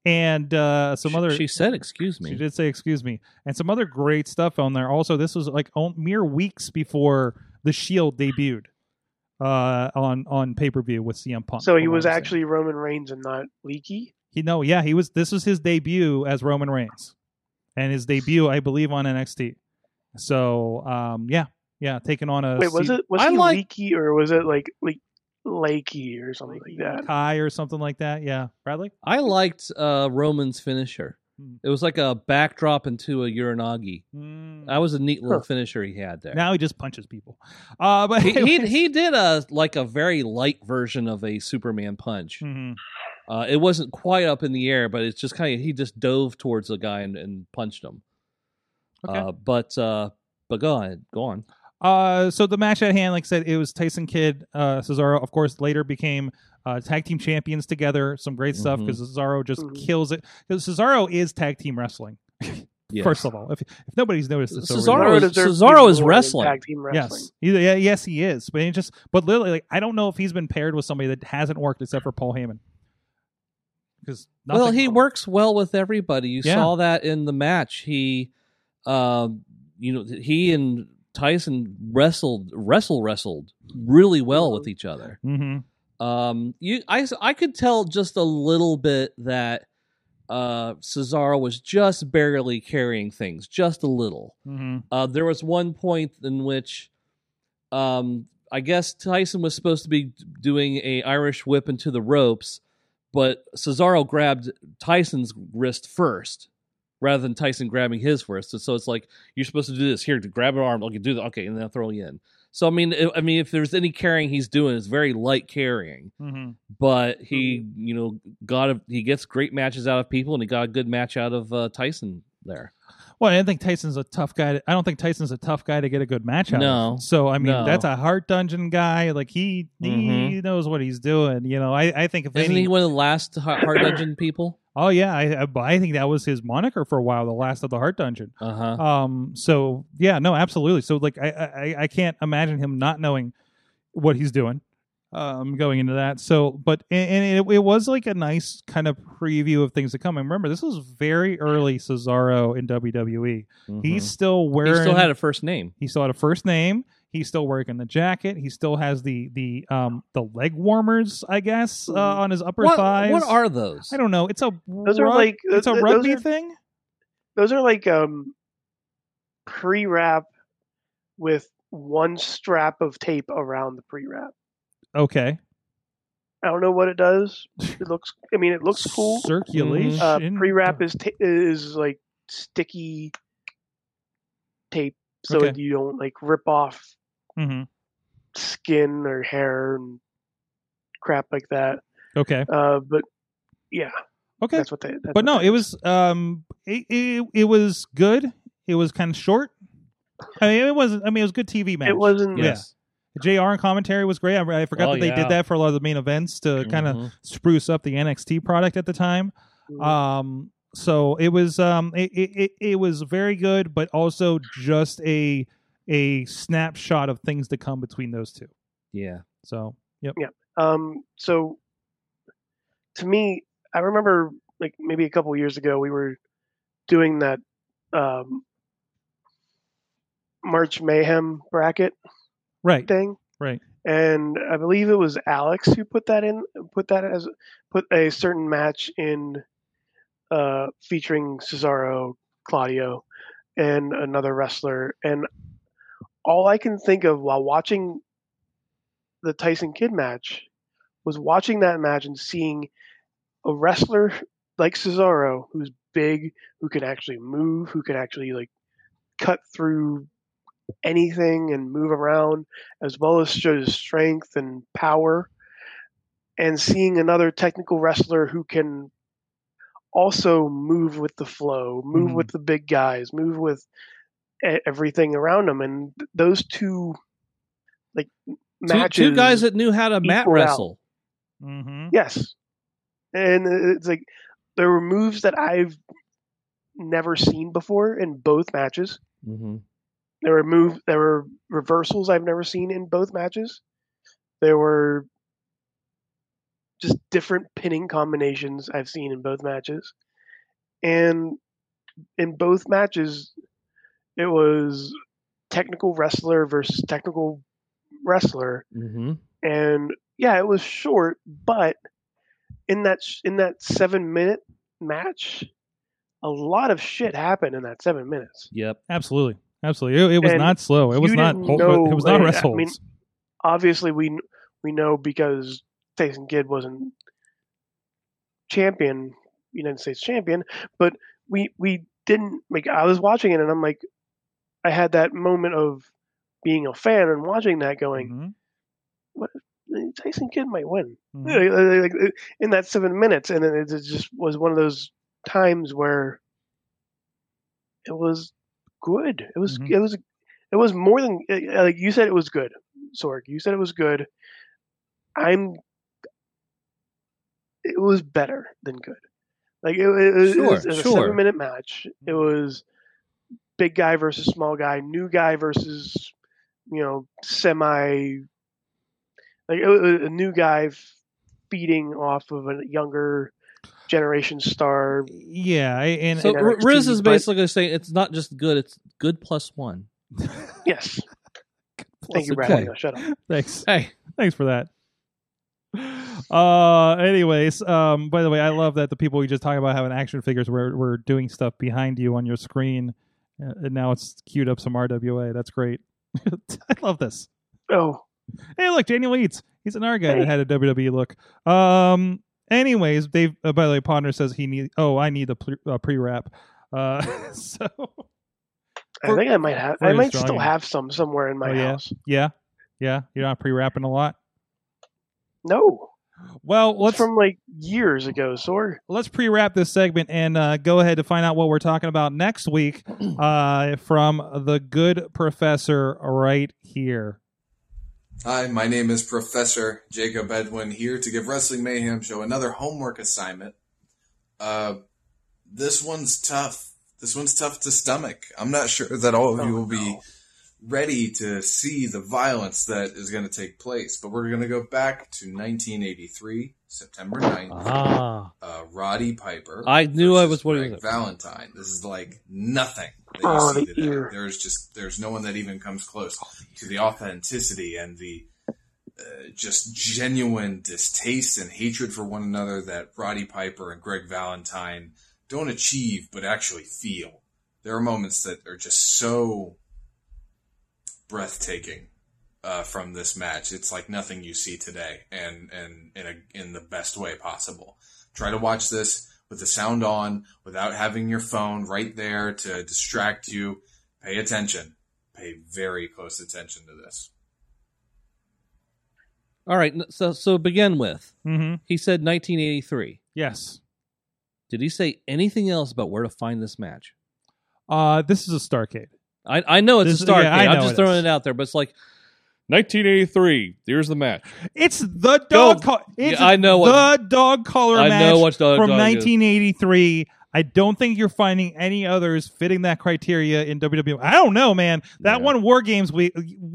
And uh, some she, other... She said, excuse me. She did say, excuse me. And some other great stuff on there. Also, this was like mere weeks before The Shield debuted uh, on, on pay-per-view with C M Punk. So he was actually Roman Reigns and not Leaky? He, no, yeah. he was. This was his debut as Roman Reigns. And his debut, I believe, on N X T. So, um, yeah. Yeah, taking on a... Wait, was seat. it was he like... Leaky or was it like... like... Lakey or something like that. Kai or something like that, yeah. Bradley? I liked uh, Roman's finisher. Mm. It was like a backdrop into a Uranagi. Mm. That was a neat little huh. finisher he had there. Now he just punches people. Uh, but he, he he did a like a very light version of a Superman punch. Mm-hmm. Uh, it wasn't quite up in the air, but it's just kind of, he just dove towards the guy and, and punched him. Okay. Uh, but, uh, but go on. Go on. Uh, so the match at hand, like I said, it was Tyson Kidd, uh, Cesaro, of course, later became uh, tag team champions together. Some great mm-hmm. stuff because Cesaro just mm-hmm. kills it. Because Cesaro is tag team wrestling. Yes. First of all, if, if nobody's noticed, it's Cesaro, is, Cesaro is wrestling. Tag team wrestling. Yes, he, yeah, yes, he is. But he just, but literally, like I don't know if he's been paired with somebody that hasn't worked except for Paul Heyman. Because well, he works well with everybody. You yeah. saw that in the match. He, uh, you know, he and Tyson wrestled, wrestle, wrestled really well with each other. Mm-hmm. Um, you, I, I could tell just a little bit that uh, Cesaro was just barely carrying things, just a little. Mm-hmm. Uh, there was one point in which, um, I guess Tyson was supposed to be doing a Irish whip into the ropes, but Cesaro grabbed Tyson's wrist first, rather than Tyson grabbing his first. So it's like, you're supposed to do this. Here, to grab an arm. Okay, do that. Okay, and then I'll throw you in. So, I mean, if, I mean, if there's any carrying he's doing, it's very light carrying. Mm-hmm. But he, you know, got a, he gets great matches out of people, and he got a good match out of uh, Tyson there. Well, I don't think Tyson's a tough guy. To, I don't think Tyson's a tough guy to get a good match out no, of. So, I mean, no. that's a heart dungeon guy. Like, he mm-hmm. he knows what he's doing. You know, I, I think if Isn't any... he one of the last heart dungeon people? Oh, yeah. I, I think that was his moniker for a while, the last of the heart dungeon. Uh-huh. Um, so, yeah, no, absolutely. So, like, I, I, I can't imagine him not knowing what he's doing um, going into that. So, but, and it, it was like a nice kind of preview of things to come. And remember, this was very early Cesaro in W W E. Mm-hmm. He's still wearing. He still had a first name. He still had a first name. He's still wearing the jacket. He still has the the um the leg warmers, I guess, uh, on his upper what, thighs. What are those? I don't know. It's a those rug, are like it's th- a rugby those are, thing. Those are like um pre-wrap with one strap of tape around the pre-wrap. Okay. I don't know what it does. It looks. I mean, it looks cool. Circulation. Uh, pre-wrap is ta- is like sticky tape, so okay. you don't like rip off. Mm-hmm. Skin or hair and crap like that. Okay. Uh, but yeah. Okay. That's what they. That's but what no, they it was um, it, it it was good. It was kind of short. I mean, it wasn't. I mean, it was good T V match. It wasn't. Yeah. Yes. J R and commentary was great. I, I forgot oh, that they yeah. did that for a lot of the main events to mm-hmm. kind of spruce up the N X T product at the time. Mm-hmm. Um. So it was um. It, it it was very good, but also just a. a snapshot of things to come between those two. Yeah. So, yep. Yeah. Um, so to me, I remember like maybe a couple years ago, we were doing that, um, March Mayhem bracket right. thing. Right. And I believe it was Alex who put that in, put that as put a certain match in, uh, featuring Cesaro, Claudio, and another wrestler. And all I can think of while watching the Tyson Kidd match was watching that match and seeing a wrestler like Cesaro, who's big, who can actually move, who can actually like cut through anything and move around, as well as show his strength and power, and seeing another technical wrestler who can also move with the flow, move mm-hmm. with the big guys, move with everything around them, and those two like matches two, two guys that knew how to mat wrestle mm-hmm. yes, and it's like there were moves that I've never seen before in both matches. Mm-hmm. There were move there were reversals I've never seen in both matches. There were just different pinning combinations I've seen in both matches. And in both matches, it was technical wrestler versus technical wrestler. Mm-hmm. And yeah, it was short, but in that, in that seven minute match, a lot of shit happened in that seven minutes. Yep. Absolutely. Absolutely. It, it was and not slow. It was not, know, it was not rest holds. I mean, obviously we, we know because Tyson Kidd wasn't champion, United States champion, but we, we didn't like, I was watching it and I'm like, I had that moment of being a fan and watching that going, mm-hmm. what, Tyson Kidd might win mm-hmm. like, like, in that seven minutes. And it just was one of those times where it was good. It was, mm-hmm. it was, it was more than like you said, it was good. Sorg, you said it was good. I'm, it was better than good. Like it, it, sure, it was, it was sure. a seven minute match. It was big guy versus small guy, new guy versus, you know, semi, like it was a new guy feeding off of a younger generation star. Yeah. And, so and Riz is basically saying it's not just good. It's good plus one. Yes. Plus Thank you, Brad. Okay. No, shut up. Thanks. Hey, thanks for that. Uh, anyways, um, by the way, I love that the people we just talked about having action figures were were doing stuff behind you on your screen, uh, and now it's queued up some R W A. That's great. I love this. Oh, hey, look, Daniel Eads. He's an R guy hey. that had a W W E look. Um, anyways, Dave. Uh, by the way, Ponder says he need. Oh, I need a pre uh, wrap. Uh, so I think I might have. I might still enough. have some somewhere in my oh, yeah. house. Yeah, yeah. You're not pre wrapping a lot. No. Well, let's it's from like years ago, Sorg. Let's pre-wrap this segment and uh, go ahead to find out what we're talking about next week uh, from the good professor right here. Hi, my name is Professor Jacob Edwin here to give Wrestling Mayhem Show another homework assignment. Uh, this one's tough. This one's tough to stomach. I'm not sure that all of oh, you will no. be ready to see the violence that is going to take place. But we're going to go back to nineteen eighty-three, September ninth. Ah. Uh, Roddy Piper. I knew I was wondering. Valentine. This is like nothing that you oh, see today. Ear. There's just, there's no one that even comes close oh, the to the authenticity and the uh, just genuine distaste and hatred for one another that Roddy Piper and Greg Valentine don't achieve, but actually feel. There are moments that are just so breathtaking uh, from this match. It's like nothing you see today, and and in a in the best way possible. Try to watch this with the sound on, without having your phone right there to distract you. Pay attention. Pay very close attention to this. All right. So so begin with. Mm-hmm. He said nineteen eighty-three. Yes. Did he say anything else about where to find this match? Uh, this is a Starrcade. I, I know it's this, a Starrcade. Yeah, I'm just it throwing is. it out there, but it's like nineteen eighty-three. Here's the match. It's the dog. Co- it's yeah, I know what, the dog collar I match know what dog from dog nineteen eighty-three. Is. I don't think you're finding any others fitting that criteria in W W E. I don't know, man. That yeah. one War Games we,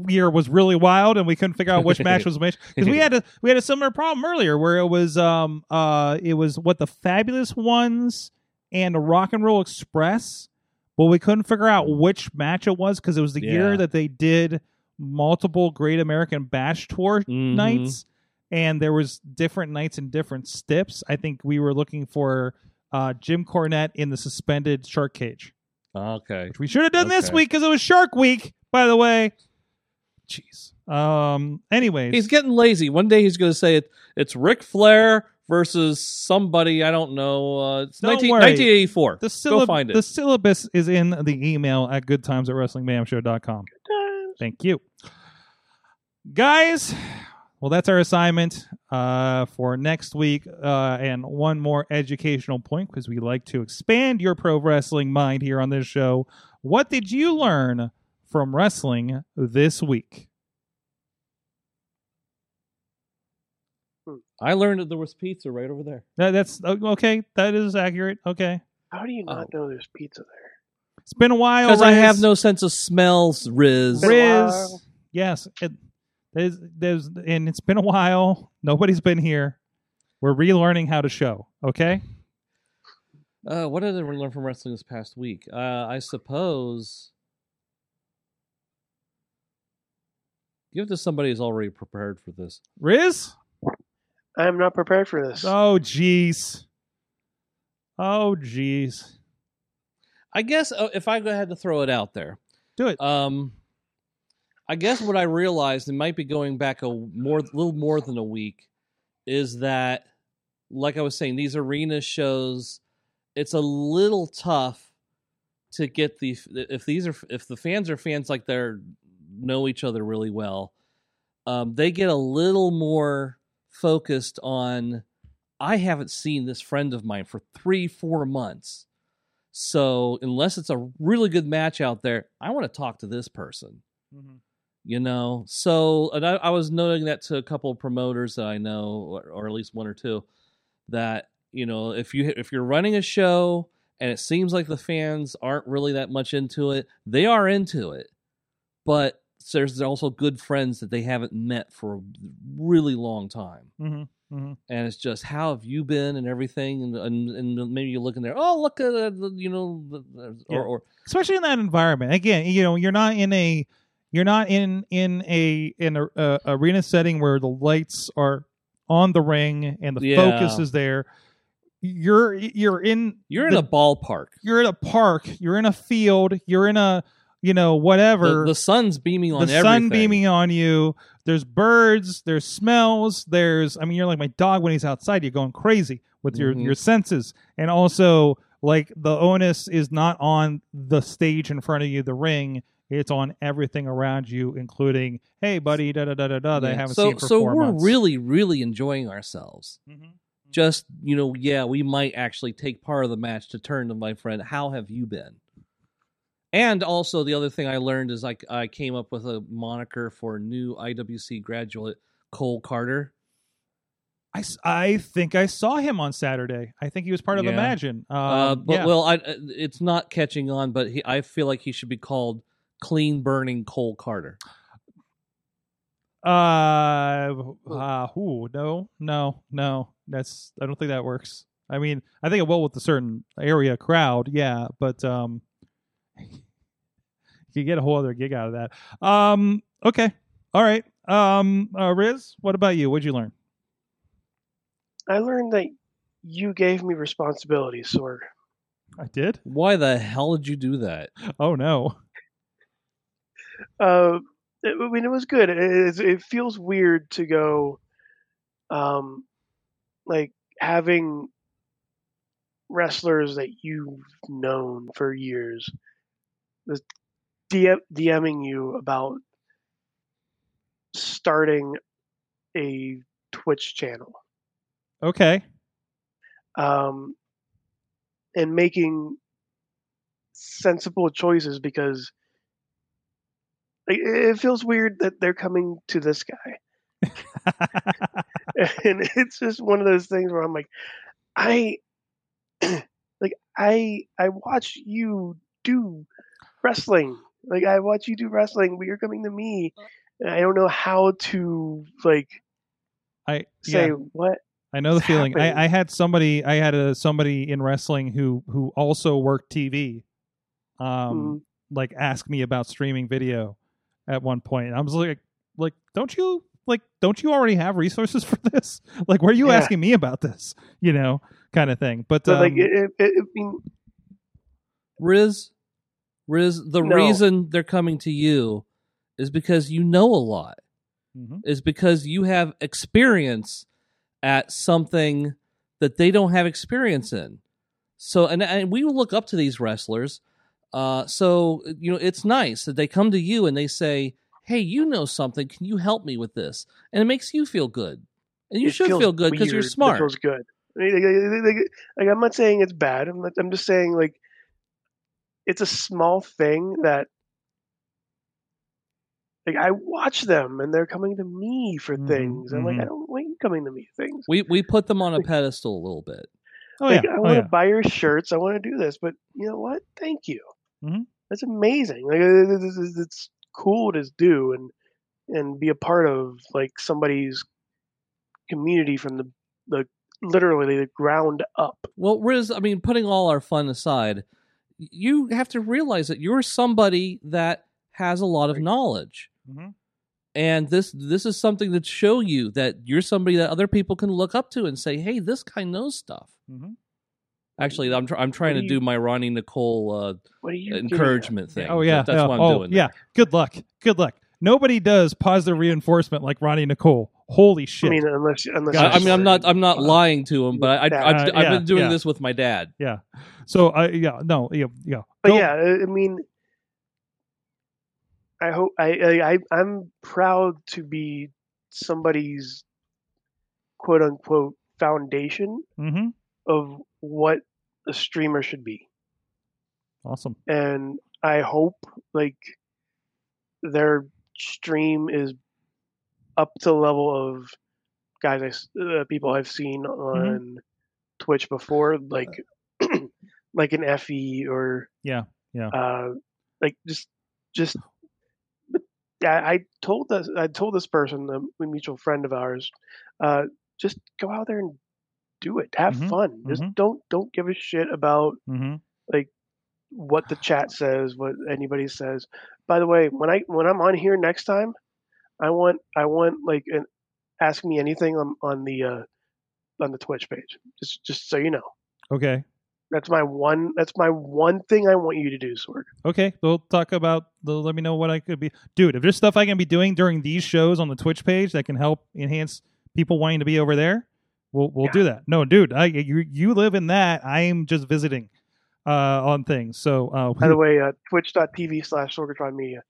year was really wild, and we couldn't figure out which match was match because we had a we had a similar problem earlier where it was um uh it was what the Fabulous Ones and Rock and Roll Express. Well, we couldn't figure out which match it was because it was the yeah. year that they did multiple Great American Bash Tour mm-hmm. nights, and there was different nights and different steps. I think we were looking for uh, Jim Cornette in the suspended shark cage. Okay. Which we should have done okay. this week because it was Shark Week, by the way. Jeez. Um. Anyways. He's getting lazy. One day he's going to say it. it's Ric Flair versus somebody, I don't know. Uh, it's don't nineteen, nineteen eighty-four. The syllab- Go find it. The syllabus is in the email at goodtimes at wrestling mayhem show dot com. Thank you. Guys, well, that's our assignment uh, for next week. Uh, and one more educational point, because we like to expand your pro wrestling mind here on this show. What did you learn from wrestling this week? I learned that there was pizza right over there. That, that's okay. That is accurate. Okay. How do you not oh. know there's pizza there? It's been a while. Because I have no sense of smells, Riz. Riz. Yes. It, there's, there's, and it's been a while. Nobody's been here. We're relearning how to show, okay? Uh, what did we learn from wrestling this past week? Uh, I suppose... Give this to somebody who's already prepared for this. Riz? I am not prepared for this. Oh, jeez. Oh, jeez. I guess uh, if I go ahead and throw it out there. Do it. Um, I guess what I realized, and might be going back a more, little more than a week, is that, like I was saying, these arena shows, it's a little tough to get the... If these are if the fans are fans like they're... know each other really well, um, they get a little more focused on, I haven't seen this friend of mine for three, four months. So unless it's a really good match out there, I want to talk to this person. Mm-hmm. You know? So and I, I was noting that to a couple of promoters that I know, or, or at least one or two, that, you know, if you if you're running a show and it seems like the fans aren't really that much into it, they are into it. But there's also good friends that they haven't met for a really long time. Mm-hmm, mm-hmm. And it's just, how have you been and everything? And and, and maybe you look in there, oh, look at, uh, you know, uh, yeah. or, or especially in that environment. Again, you know, you're not in a, you're not in, in a, in a uh, arena setting where the lights are on the ring and the yeah. focus is there. You're, you're in, you're the, in a ballpark. You're in a park. You're in a field. You're in a, you know, whatever. The, the sun's beaming on the everything. The sun beaming on you. There's birds. There's smells. There's, I mean, you're like my dog when he's outside. You're going crazy with your, mm-hmm. your senses. And also, like, the onus is not on the stage in front of you, the ring. It's on everything around you, including, hey, buddy, da-da-da-da-da, yeah. I haven't so, seen for so four months. So we're really, really enjoying ourselves. Mm-hmm. Just, you know, yeah, we might actually take part of the match to turn to my friend, how have you been? And also, the other thing I learned is I, I came up with a moniker for new I W C graduate, Cole Carter. I, I think I saw him on Saturday. I think he was part of yeah. Imagine. Um, uh, but, yeah. Well, I, it's not catching on, but he, I feel like he should be called Clean Burning Cole Carter. Uh, uh ooh, no, no, no. That's I don't think that works. I mean, I think it will with a certain area crowd, yeah, but... um. You get a whole other gig out of that. Um, okay. All right. Um, uh, Riz, what about you? What'd you learn? I learned that you gave me responsibility, Sorg. I did? Why the hell did you do that? Oh, no. Uh, it, I mean, it was good. It, it, it feels weird to go, um, like, having wrestlers that you've known for years DMing you about starting a Twitch channel. Okay. Um, and making sensible choices, because it feels weird that they're coming to this guy. And it's just one of those things where I'm like, I, like, I, I watch you do wrestling. Like, I watch you do wrestling, but you're coming to me. And I don't know how to, like, I say yeah. what. I know the feeling. I, I had somebody. I had a somebody in wrestling who who also worked T V, um, mm-hmm. like ask me about streaming video at one point. And I was like, like, don't you like, don't you already have resources for this? Like, why are you yeah. asking me about this? You know, kind of thing. But, but um, like, it, it, it, I mean, Riz. Riz, the no. reason they're coming to you is because you know a lot. Mm-hmm. Is because you have experience at something that they don't have experience in. So, and, and we look up to these wrestlers. Uh, so, you know, it's nice that they come to you and they say, hey, you know something. Can you help me with this? And it makes you feel good. And you it should feel good because you're smart. It feels good. I mean, like, like, like, I'm not saying it's bad. I'm, not, I'm just saying, like, it's a small thing that, like, I watch them and they're coming to me for things. Mm-hmm. I'm like, I don't like you coming to me for things. We we put them on a like, pedestal a little bit. Oh, like, yeah. I want to oh, yeah. buy your shirts. I want to do this, but you know what? Thank you. Mm-hmm. That's amazing. Like, it's, it's cool to do and and be a part of, like, somebody's community from the the literally the ground up. Well, Riz, I mean, putting all our fun aside, you have to realize that you're somebody that has a lot of knowledge. Mm-hmm. And this this is something to show you that you're somebody that other people can look up to and say, hey, this guy knows stuff. Mm-hmm. Actually, I'm, tr- I'm trying do to do you, my Ronnie Nicole uh, encouragement thing. Oh, yeah. That, that's yeah. what I'm oh, doing. Yeah. There. Good luck. Good luck. Nobody does positive reinforcement like Ronnie Nicole. Holy shit. I mean, unless, unless I, I mean, I'm not I'm not uh, lying to him, but I, I, I've, uh, yeah, I've been doing yeah. this with my dad. Yeah. So, I uh, yeah, no. Yeah. yeah. But Don't, yeah, I mean... I hope I, I I'm proud to be somebody's quote unquote foundation mm-hmm. of what a streamer should be. Awesome. And I hope like their stream is up to the level of guys, I, uh, people I've seen on mm-hmm. Twitch before, like, like an Effie or, yeah. Yeah. Uh, like just, just, I told this, I told this person, a mutual friend of ours, uh, just go out there and do it. Have mm-hmm, fun. Just mm-hmm. don't don't give a shit about mm-hmm. like what the chat says, what anybody says. By the way, when I when I'm on here next time, I want I want like an ask me anything on on the uh, on the Twitch page. Just just so you know. Okay. That's my one. That's my one thing I want you to do, Sorg. Okay, we'll talk about. Let me know what I could be, dude. If there's stuff I can be doing during these shows on the Twitch page that can help enhance people wanting to be over there, we'll we'll yeah. do that. No, dude, I you you live in that. I'm just visiting uh, on things. So uh, by the way, uh, twitch dot t v slash Sorgatron Media.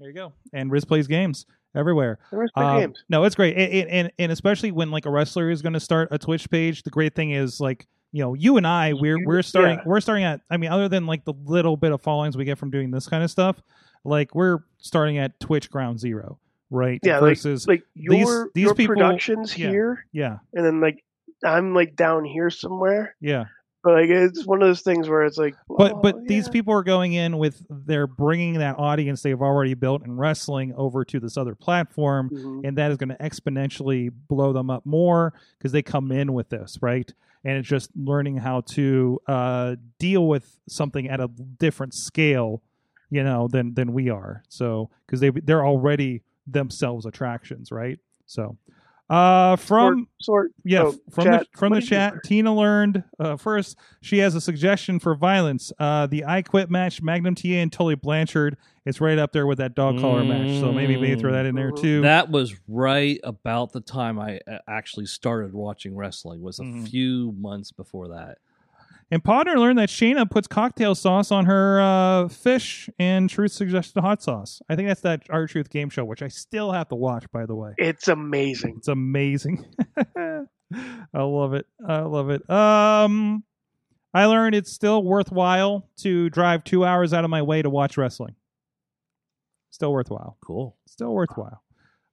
There you go. And Riz Plays Games everywhere. And Riz Plays um, Games. No, it's great, and, and and especially when like a wrestler is going to start a Twitch page. The great thing is like. You know, you and I, we're we're starting yeah. we're starting at. I mean, other than like the little bit of followings we get from doing this kind of stuff, like we're starting at Twitch ground zero, right? Yeah, versus like, like your these, these your people, productions yeah, here, yeah, and then like I'm like down here somewhere, yeah. But like it's one of those things where it's like, oh, but but yeah. these people are going in with they're bringing that audience they've already built in wrestling over to this other platform, mm-hmm. and that is going to exponentially blow them up more because they come in with this, right? And it's just learning how to uh, deal with something at a different scale, you know, than than we are. So because they they're already themselves attractions, right? So uh, from sort, sort yeah oh, from chat. the, from the chat, Tina learned uh, first. She has a suggestion for violence: uh, the I Quit match, Magnum T A and Tully Blanchard. It's right up there with that dog collar mm. match. So maybe maybe throw that in there too. That was right about the time I actually started watching wrestling. Was a mm. few months before that. And Potter learned that Shayna puts cocktail sauce on her uh, fish, and Truth suggested hot sauce. I think that's that R-Truth game show, which I still have to watch, by the way. It's amazing. It's amazing. I love it. I love it. Um, I learned it's still worthwhile to drive two hours out of my way to watch wrestling. Still worthwhile. Cool. Still worthwhile.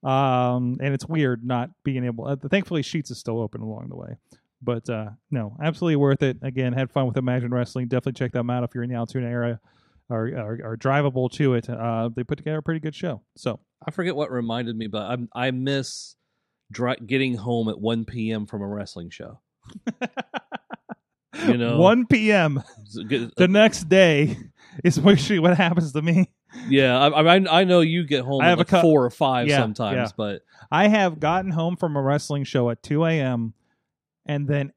Um, and it's weird not being able... Uh, thankfully, Sheets is still open along the way. But uh, no, absolutely worth it. Again, had fun with Imagine Wrestling. Definitely check them out if you're in the Altoona area or, or, or drivable to it. Uh, they put together a pretty good show. So I forget what reminded me, but I'm, I miss dry, getting home at one p.m. from a wrestling show. You know, one p.m. the next day is usually what happens to me. Yeah, I, I I know you get home I at like cu- four or five yeah, sometimes, yeah. but I have gotten home from a wrestling show at two a.m. and then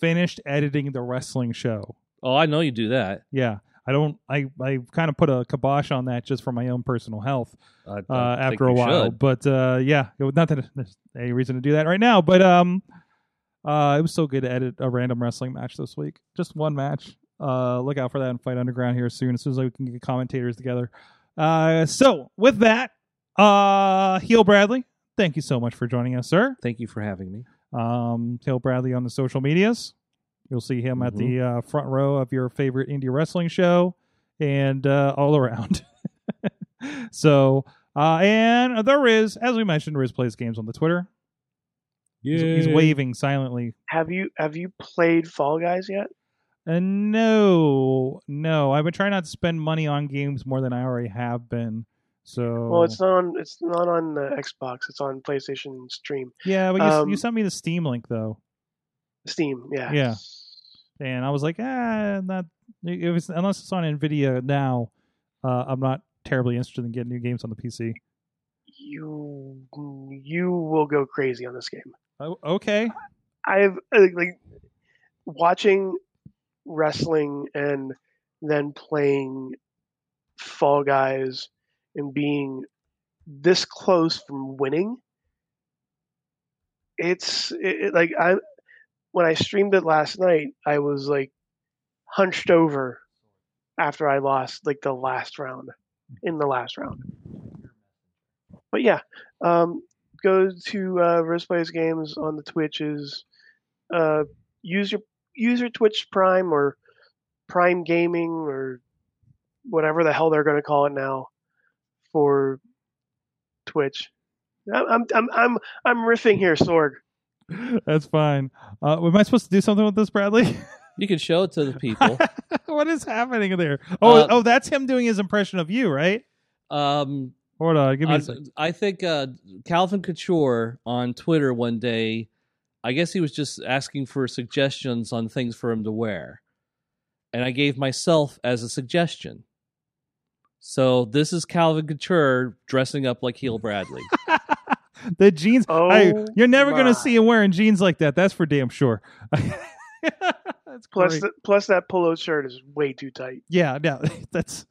finished editing the wrestling show. Oh, I know you do that. Yeah, I don't. I I kind of put a kibosh on that just for my own personal health uh, after a while. Should. But uh, yeah, it was not that there's any reason to do that right now. But um, uh, it was so good to edit a random wrestling match this week. Just one match. Uh, look out for that in Fight Underground here soon. As soon as we can get commentators together. Uh, so with that, uh, Heel Bradley, thank you so much for joining us, sir. Thank you for having me. Um, Heel Bradley on the social medias. You'll see him mm-hmm. at the uh, front row of your favorite indie wrestling show and uh, all around. So, uh, and the Riz, as we mentioned, Riz Plays Games on the Twitter. He's, he's waving silently. Have you have you played Fall Guys yet? Uh, no, no. I've been trying not to spend money on games more than I already have been. So well, it's not on. It's not on the Xbox. It's on PlayStation Stream. Yeah, but you, um, you sent me the Steam link though. Steam, yeah. Yeah. And I was like, ah, not it was, unless it's on NVIDIA now, uh, I'm not terribly interested in getting new games on the P C. You you will go crazy on this game. Oh, okay. I've like watching wrestling and then playing Fall Guys and being this close from winning. It's it, it, like I when I streamed it last night, I was like hunched over after I lost like the last round in the last round. But yeah, um, go to uh, Riz Plays Games on the Twitches. Uh, use your use your Twitch Prime or Prime Gaming or whatever the hell they're going to call it now for Twitch. I'm I'm I'm I'm riffing here, Sorg. That's fine. Uh, am I supposed to do something with this, Bradley? You can show it to the people. What is happening there? Oh, uh, oh, that's him doing his impression of you, right? Um, hold on, give me. I, a second. I think uh, Calvin Couture on Twitter one day. I guess he was just asking for suggestions on things for him to wear, and I gave myself as a suggestion. So this is Calvin Couture dressing up like Heel Bradley. The jeans. Oh, I, you're never going to see him wearing jeans like that. That's for damn sure. That's plus, the, plus that polo shirt is way too tight. Yeah, no, that's.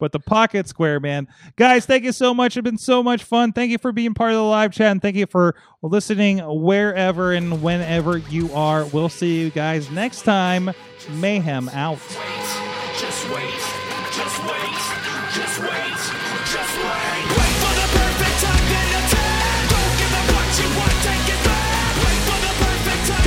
But the pocket square, man. Guys, thank you so much. It's been so much fun. Thank you for being part of the live chat. And thank you for listening wherever and whenever you are. We'll see you guys next time. Mayhem out. Just wait. Just wait. Just wait, just wait, just wait. Wait for the perfect time and attack. Don't give up what you want, take it back. Wait for the perfect time.